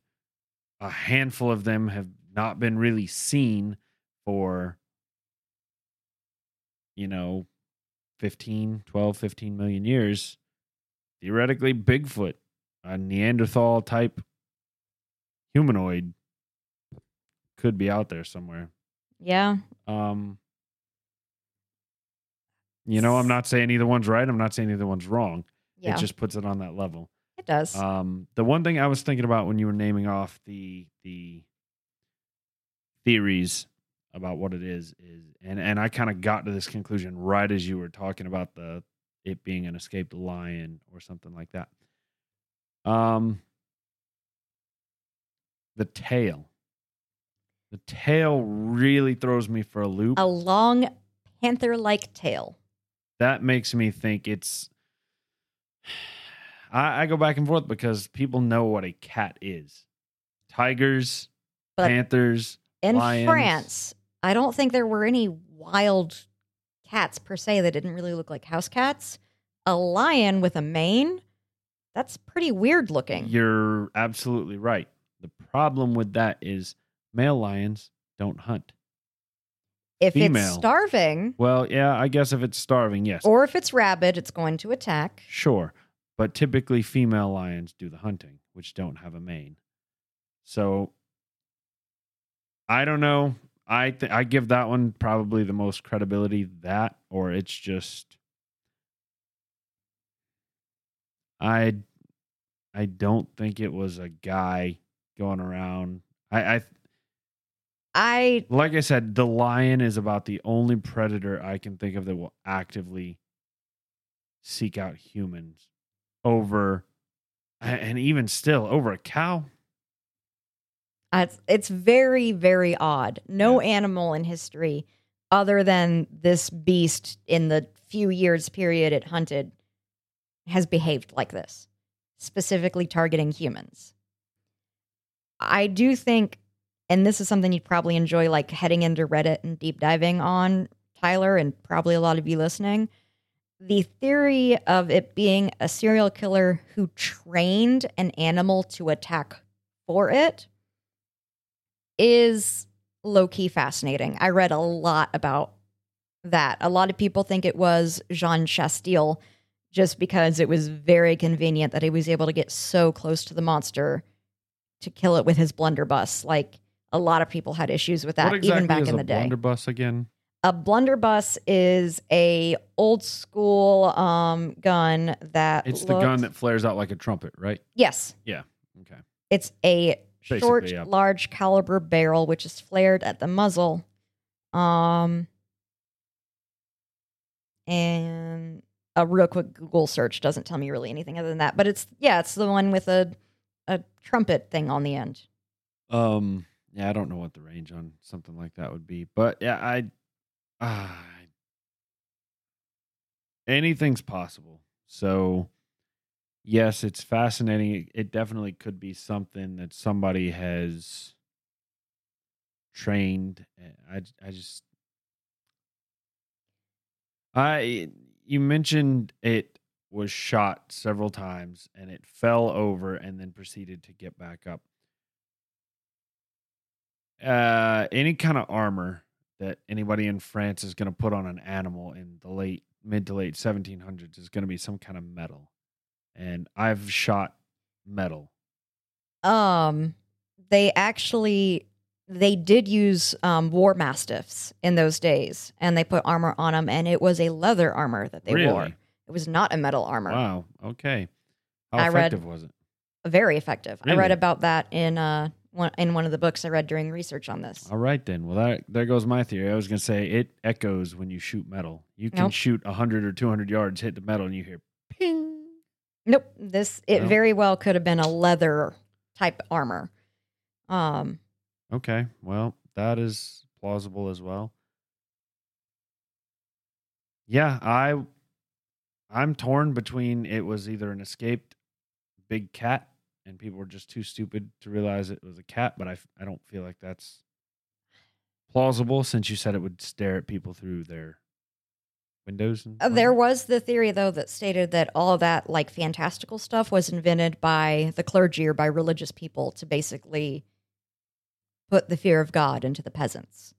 a handful of them have not been really seen for, you know, fifteen, twelve, fifteen million years. Theoretically, Bigfoot, a Neanderthal type humanoid, could be out there somewhere. Yeah. Um. You know, I'm not saying either one's right. I'm not saying either one's wrong. Yeah. It just puts it on that level. It does. Um, the one thing I was thinking about when you were naming off the the theories about what it is is, and, and I kind of got to this conclusion right as you were talking about the it being an escaped lion or something like that. Um, the tail, the tail really throws me for a loop. A long panther-like tail. That makes me think it's. I, I go back and forth because people know what a cat is. Tigers, but panthers, in lions. France, I don't think there were any wild cats per se that didn't really look like house cats. A lion with a mane, that's pretty weird looking. You're absolutely right. The problem with that is male lions don't hunt. If Female. It's starving. Well, yeah, I guess if it's starving, yes. Or if it's rabid, it's going to attack. Sure. But typically female lions do the hunting, which don't have a mane. So I don't know. I th- I give that one probably the most credibility, that or it's just I I don't think it was a guy going around. I I I like I said, the lion is about the only predator I can think of that will actively seek out humans over, and even still over a cow. It's it's very, very odd. No yeah. animal in history, other than this beast, in the few years period it hunted, has behaved like this, specifically targeting humans. I do think. And this is something you'd probably enjoy, like heading into Reddit and deep diving on, Tyler, and probably a lot of you listening. The theory of it being a serial killer who trained an animal to attack for it is low-key fascinating. I read a lot about that. A lot of people think it was Jean Chastel just because it was very convenient that he was able to get so close to the monster to kill it with his blunderbuss. Like, a lot of people had issues with that, what exactly even back is in the a day. Blunderbuss again? A blunderbuss is a old school um, gun that It's looked... the gun that flares out like a trumpet, right? Yes. Yeah. Okay. It's a Basically, short, yeah. large caliber barrel, which is flared at the muzzle. Um, and a real quick Google search doesn't tell me really anything other than that. But it's, yeah, it's the one with a, a trumpet thing on the end. Um, yeah, I don't know what the range on something like that would be. But, yeah, I... Uh, anything's possible. So, yes, it's fascinating. It definitely could be something that somebody has trained. I, I just, I, you mentioned it was shot several times and it fell over and then proceeded to get back up. Uh, any kind of armor that anybody in France is going to put on an animal in the late, mid to late seventeen hundreds is going to be some kind of metal. And I've shot metal. Um, they actually, they did use um, war mastiffs in those days, and they put armor on them, and it was a leather armor that they really? wore. It was not a metal armor. Wow, okay. How I effective read, was it? Very effective. Really? I read about that in... Uh, in one of the books I read during research on this. All right, then. Well, that, there goes my theory. I was going to say it echoes when you shoot metal. You can nope. shoot one hundred or two hundred yards, hit the metal, and you hear ping. Nope. This It nope. very well could have been a leather-type armor. Um. Okay. Well, that is plausible as well. Yeah, I, I'm torn between it was either an escaped big cat and people were just too stupid to realize it was a cat, but I, I don't feel like that's plausible since you said it would stare at people through their windows. And uh, there was the theory, though, that stated that all that, like, fantastical stuff was invented by the clergy or by religious people to basically put the fear of God into the peasants.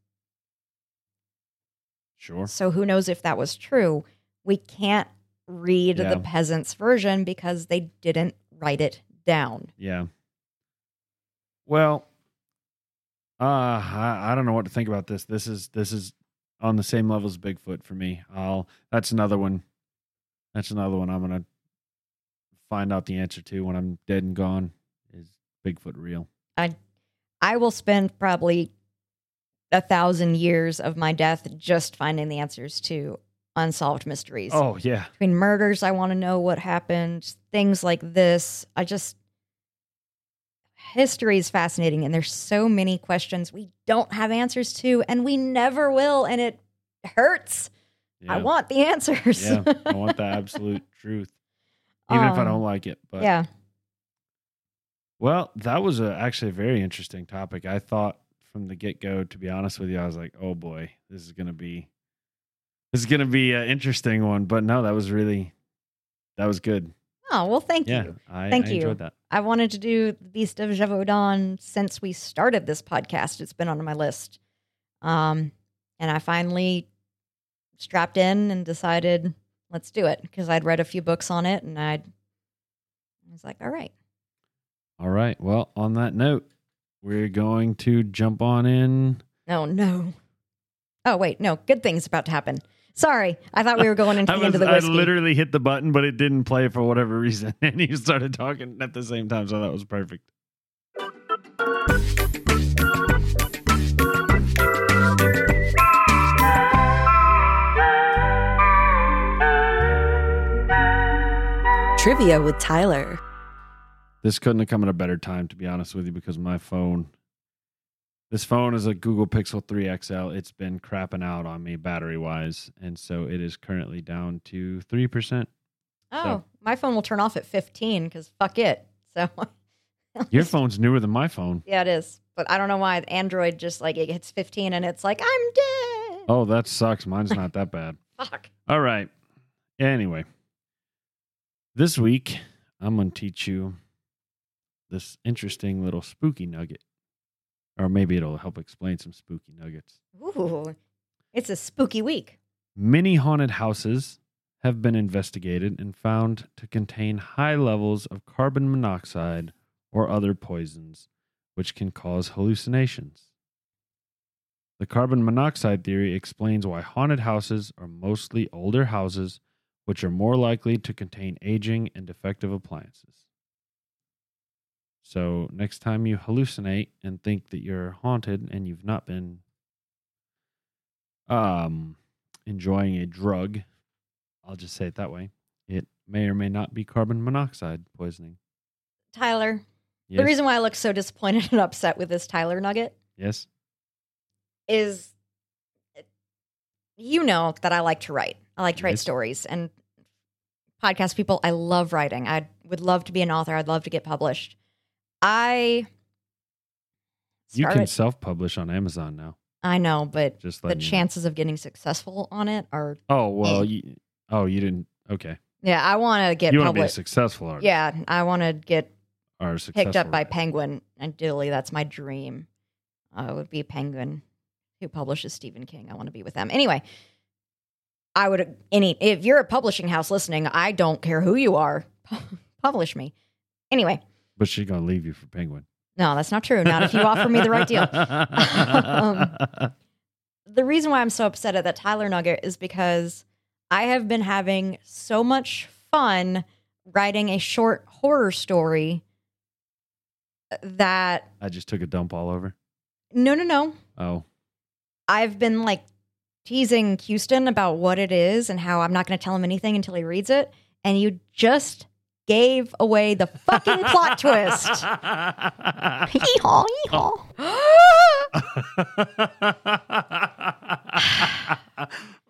Sure. So who knows if that was true? We can't read yeah. the peasants' version because they didn't write it down. Yeah. Well, uh, I, I don't know what to think about this. This is this is on the same level as Bigfoot for me. I'll that's another one. That's another one I'm gonna find out the answer to when I'm dead and gone. Is Bigfoot real? I I will spend probably a thousand years of my death just finding the answers to unsolved mysteries. Oh, yeah. Between murders, I want to know what happened, things like this. I just, history is fascinating, and there's so many questions we don't have answers to, and we never will, and it hurts. Yeah. I want the answers. Yeah, I want the absolute truth, even um, if I don't like it. But yeah. Well, that was a, actually a very interesting topic. I thought from the get-go, to be honest with you, I was like, oh, boy, this is going to be It's going to be an interesting one, but no, that was really, that was good. Oh, well, thank yeah, you. I, thank I you. Enjoyed that. I wanted to do the Beast of Gévaudan since we started this podcast. It's been on my list. Um, and I finally strapped in and decided, let's do it, because I'd read a few books on it, and I'd, I was like, all right. All right. Well, on that note, we're going to jump on in. Oh, no. Oh, wait, no. Good thing's about to happen. Sorry, I thought we were going into the was, end of the whiskey. I literally hit the button, but it didn't play for whatever reason, and you started talking at the same time, so that was perfect. Trivia with Tyler. This couldn't have come at a better time, to be honest with you, because my phone... This phone is a Google Pixel three X L. It's been crapping out on me battery-wise, and so it is currently down to three percent. Oh, so, my phone will turn off at fifteen because fuck it. So your phone's newer than my phone. Yeah, it is. But I don't know why Android just like it hits fifteen and it's like, I'm dead. Oh, that sucks. Mine's not that bad. Fuck. All right. Anyway, this week I'm going to teach you this interesting little spooky nugget. Or maybe it'll help explain some spooky nuggets. Ooh, it's a spooky week. Many haunted houses have been investigated and found to contain high levels of carbon monoxide or other poisons, which can cause hallucinations. The carbon monoxide theory explains why haunted houses are mostly older houses, which are more likely to contain aging and defective appliances. So next time you hallucinate and think that you're haunted and you've not been um, enjoying a drug, I'll just say it that way, it may or may not be carbon monoxide poisoning. Tyler, yes? The reason why I look so disappointed and upset with this Tyler nugget yes, is you know that I like to write. I like to write yes. stories and podcast people. I love writing. I would love to be an author. I'd love to get published. I started, you can self-publish on Amazon now. I know, but Just the chances know. of getting successful on it are oh well. You, oh, you didn't. Okay. Yeah, I want to get. You want to be a successful artist. Yeah, I want to get picked up by writer. Penguin. Ideally, that's my dream. Uh, it would be Penguin, who publishes Stephen King. I want to be with them. Anyway, I would any if you're a publishing house listening, I don't care who you are, publish me. Anyway. But she's going to leave you for Penguin. No, that's not true. Not if you offer me the right deal. um, the reason why I'm so upset at that Tyler nugget is because I have been having so much fun writing a short horror story that... I just took a dump all over? No, no, no. Oh. I've been like teasing Houston about what it is and how I'm not going to tell him anything until he reads it. And you just... gave away the fucking plot twist. Yeehaw, yeehaw.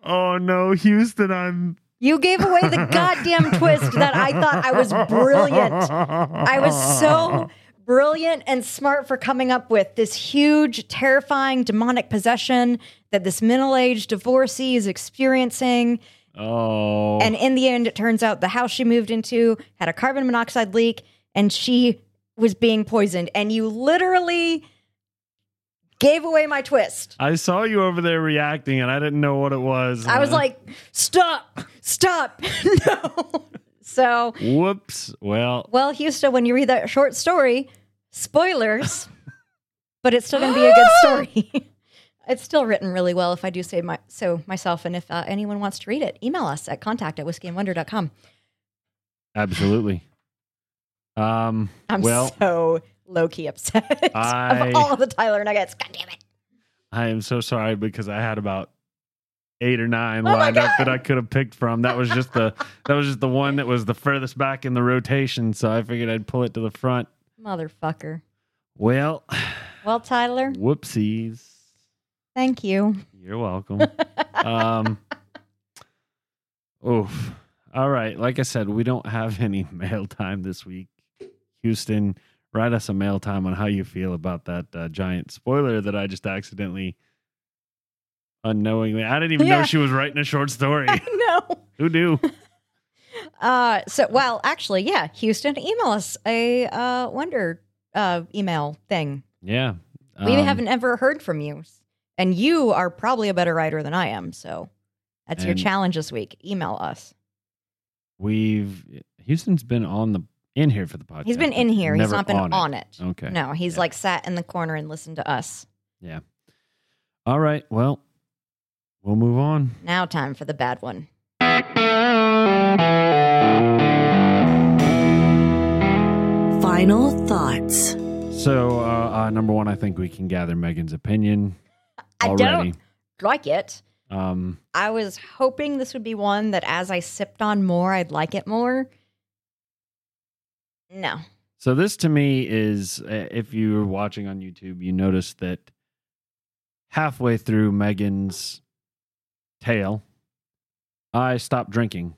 Oh no, Houston, I'm... You gave away the goddamn twist that I thought I was brilliant. I was so brilliant and smart for coming up with this huge, terrifying, demonic possession that this middle-aged divorcee is experiencing. Oh. And in the end, it turns out the house she moved into had a carbon monoxide leak and she was being poisoned. And you literally gave away my twist. I saw you over there reacting and I didn't know what it was. I uh, was like, stop, stop. No. So. Whoops. Well. Well, Houston, when you read that short story, spoilers, but it's still going to be a good story. It's still written really well, if I do say my, so myself. And if uh, anyone wants to read it, email us at contact at whiskey and wonder dot com. Absolutely. Um, I'm well, so low-key upset I, of all of the Tyler nuggets. God damn it. I am so sorry because I had about eight or nine oh lined up that I could have picked from. That was just the that was just the one that was the furthest back in the rotation, so I figured I'd pull it to the front. Motherfucker. Well. Well, Tyler. Whoopsies. Thank you. You're welcome. um, oof. All right. Like I said, we don't have any mail time this week. Houston, write us a mail time on how you feel about that uh, giant spoiler that I just accidentally, unknowingly, I didn't even yeah. know she was writing a short story. I know. Who knew? Uh, so, well, actually, yeah. Houston, email us a uh, wonder uh, email thing. Yeah. Um, we haven't ever heard from you. And you are probably a better writer than I am, so that's and your challenge this week. Email us. We've Houston's been on the in here for the podcast. He's been in here. He's not been on, on it. it. Okay. No, he's yeah. like sat in the corner and listened to us. Yeah. All right. Well, we'll move on. Now time for the bad one. Final thoughts. So, uh, uh, number one, I think we can gather Megan's opinion. Already. I don't like it. Um, I was hoping this would be one that as I sipped on more, I'd like it more. No. So this to me is, uh, if you were watching on YouTube, you noticed that halfway through Megan's tale, I stopped drinking.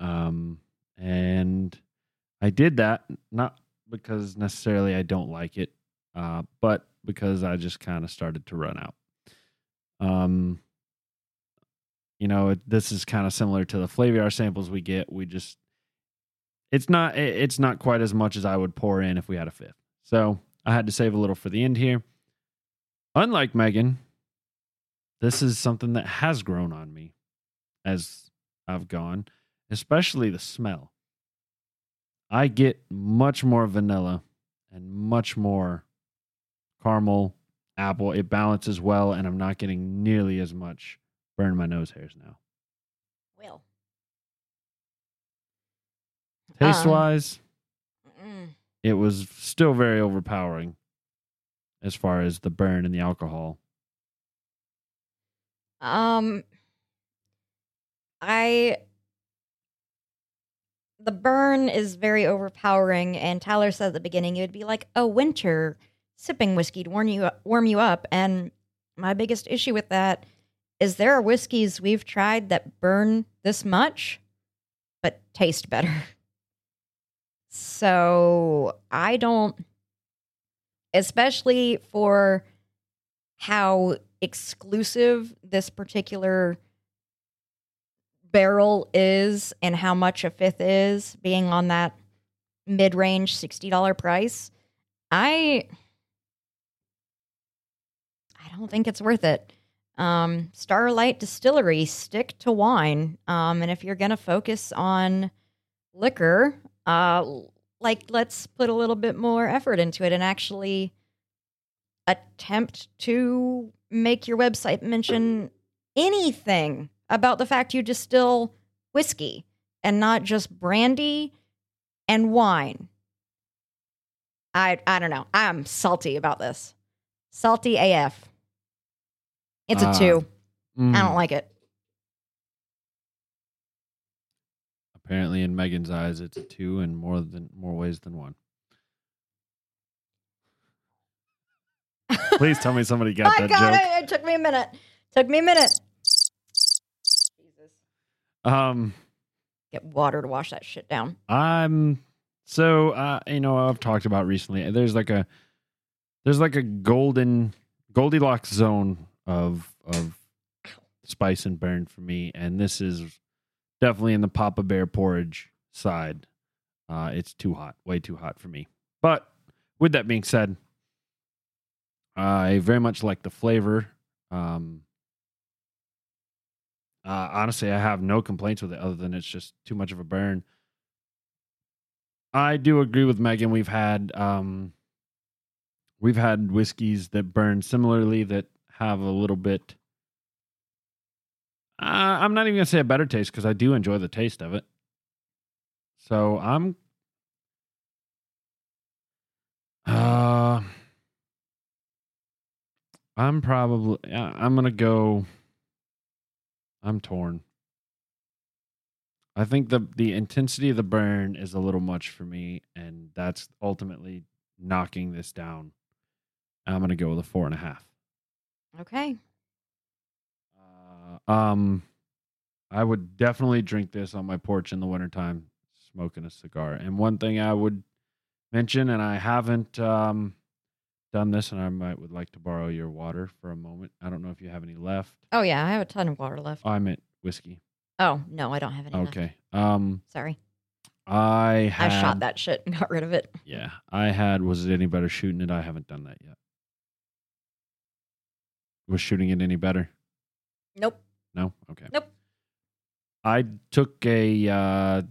Um, and I did that, not because necessarily I don't like it, uh, but because I just kind of started to run out. Um, you know, it, this is kind of similar to the Flaviar samples we get. We just, it's not, it, it's not quite as much as I would pour in if we had a fifth. So I had to save a little for the end here. Unlike Megan, this is something that has grown on me as I've gone, especially the smell. I get much more vanilla and much more caramel, apple. It balances well, and I'm not getting nearly as much burn my nose hairs now. Well. Taste-wise, um, it was still very overpowering as far as the burn and the alcohol. Um, I... The burn is very overpowering, and Tyler said at the beginning it would be like a winter sipping whiskey to warm you up, warm you up. And my biggest issue with that is there are whiskeys we've tried that burn this much, but taste better. So I don't, especially for how exclusive this particular barrel is and how much a fifth is, being on that mid-range sixty dollars price, I I don't think it's worth it. Um, Starlight Distillery, stick to wine. Um, and if you're going to focus on liquor, uh, like let's put a little bit more effort into it and actually attempt to make your website mention anything about the fact you distill whiskey and not just brandy and wine. I I don't know. I'm salty about this. Salty A F. It's uh, a two. Mm. I don't like it. Apparently in Megan's eyes, it's a two in more than more ways than one. Please tell me somebody got that got joke. It. it took me a minute. Took me a minute. Um, get water to wash that shit down. Um, so uh, you know, I've talked about recently. There's like a, there's like a golden Goldilocks zone of of spice and burn for me, and this is definitely in the Papa Bear porridge side. Uh, it's too hot, way too hot for me. But with that being said, I very much like the flavor. Um. Uh, honestly, I have no complaints with it other than it's just too much of a burn. I do agree with Megan. We've had um, we've had whiskeys that burn similarly that have a little bit. Uh, I'm not even gonna say a better taste because I do enjoy the taste of it. So I'm. Uh, I'm probably I'm gonna go. I'm torn. I think the the intensity of the burn is a little much for me, and that's ultimately knocking this down. I'm going to go with a four and a half. Okay. Uh, um, I would definitely drink this on my porch in the wintertime, smoking a cigar. And one thing I would mention, and I haven't um, done this, and I might would like to borrow your water for a moment. I don't know if you have any left. Oh yeah, I have a ton of water left. I meant whiskey. Oh no, I don't have any. Okay. Left. Um, sorry. I had, I shot that shit and got rid of it. Yeah, I had. Was it any better shooting it? I haven't done that yet. Was shooting it any better? Nope. No. Okay. Nope. I took a. Uh,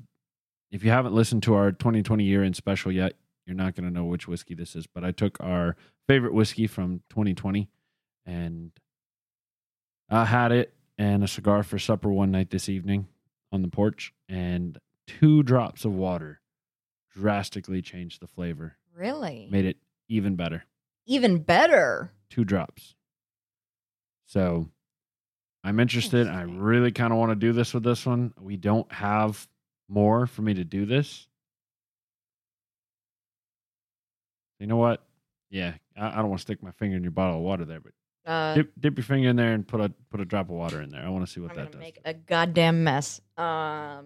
if you haven't listened to our twenty twenty year end special yet, you're not going to know which whiskey this is, but I took our favorite whiskey from twenty twenty and I had it and a cigar for supper one night this evening on the porch, and two drops of water drastically changed the flavor. Really? Made it even better. Even better? Two drops. So I'm interested. I really kind of want to do this with this one. We don't have more for me to do this. You know what? Yeah, I, I don't want to stick my finger in your bottle of water there, but uh, dip, dip your finger in there and put a put a drop of water in there. I want to see what I'm that does. Make a goddamn mess. Um,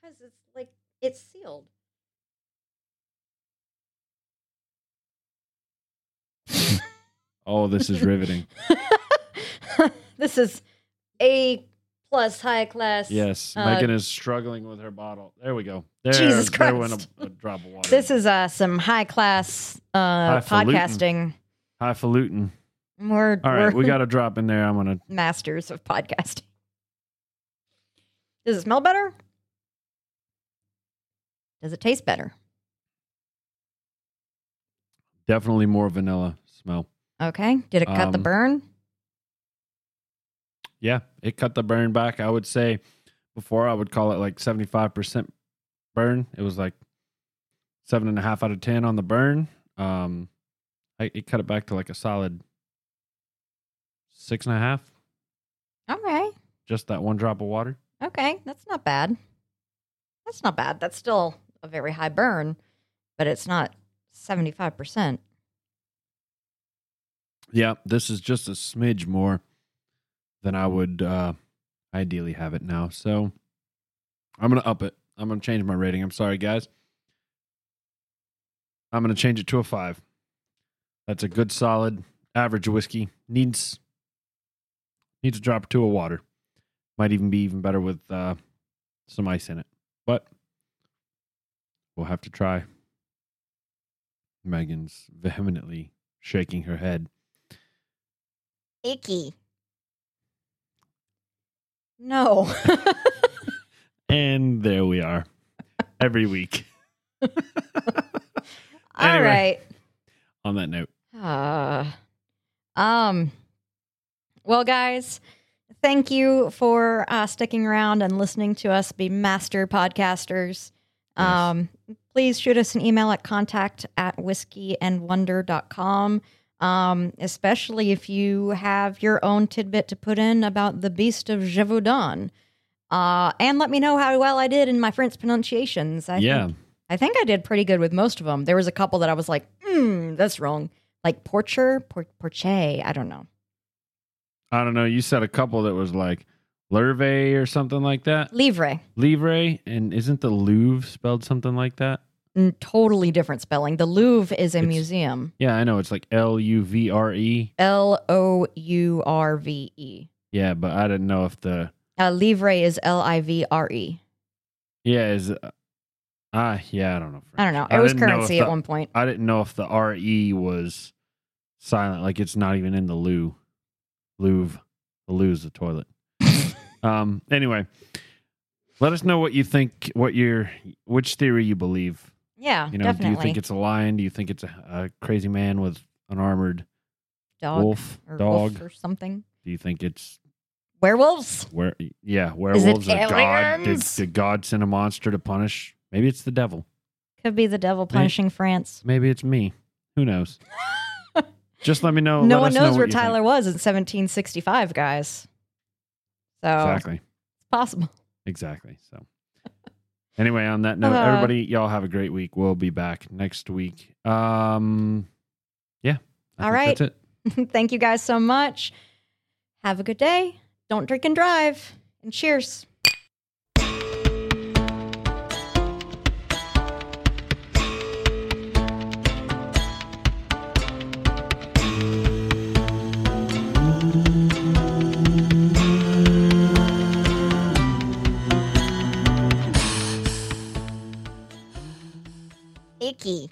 because it's like it's sealed. Oh, this is riveting. This is a plus high class. Yes, uh, Megan is struggling with her bottle. There we go. There, Jesus Christ. There went a, a drop of water. This is uh, some high class uh, podcasting. Highfalutin. More, All right, we got a drop in there. I'm going to... Masters of podcasting. Does it smell better? Does it taste better? Definitely more vanilla smell. Okay. Did it cut um, the burn? Yeah, it cut the burn back. I would say before I would call it like seventy-five percent burn. It was like seven and a half out of ten on the burn. Um, I, it cut it back to like a solid six and a half. Okay. Just that one drop of water. Okay, that's not bad. That's not bad. That's still a very high burn, but it's not seventy-five percent. Yeah, this is just a smidge more than I would uh, ideally have it now. So I'm going to up it. I'm going to change my rating. I'm sorry, guys. I'm going to change it to a five. That's a good, solid, average whiskey. Needs, needs a drop to a water. Might even be even better with uh, some ice in it. But we'll have to try. Megan's vehemently shaking her head. Icky. No. And there we are. Every week. All anyway, right. On that note. Uh, um. Well, guys, thank you for uh, sticking around and listening to us be master podcasters. Yes. Um, please shoot us an email at contact at whiskey and wonder dot com. Um, especially if you have your own tidbit to put in about the Beast of Gévaudan. Uh, and let me know how well I did in my French pronunciations. I yeah. Think, I think I did pretty good with most of them. There was a couple that I was like, hmm, that's wrong. Like Porcher, por- Porche, I don't know. I don't know. You said a couple that was like Lerve or something like that. Livre. Livre. And isn't the Louvre spelled something like that? Totally different spelling. The Louvre is a it's, museum. Yeah, I know. It's like L U V R E. L O U R V E. Yeah, but I didn't know if the... Uh, Livre is L I V R E. Yeah, is... Uh, uh, yeah, I don't know. French. I don't know. It I was currency the, at one point. I didn't know if the R E was silent. Like, it's not even in the loo. Louvre. The loo is the toilet. um. Anyway, let us know what you think, what your, which theory you believe. Yeah, you know, definitely. Do you think it's a lion? Do you think it's a, a crazy man with an armored dog wolf or, dog? wolf or something? Do you think it's werewolves? Where, yeah, werewolves. Is it aliens? Did, did God send a monster to punish? Maybe it's the devil. Could be the devil punishing maybe, France. Maybe it's me. Who knows? Just let me know. No one knows know where Tyler think. was in seventeen sixty-five, guys. So exactly, it's possible. Exactly. So anyway, on that note, uh, everybody, y'all have a great week. We'll be back next week. Um, yeah. I all right. That's it. Thank you guys so much. Have a good day. Don't drink and drive. And cheers. Icky.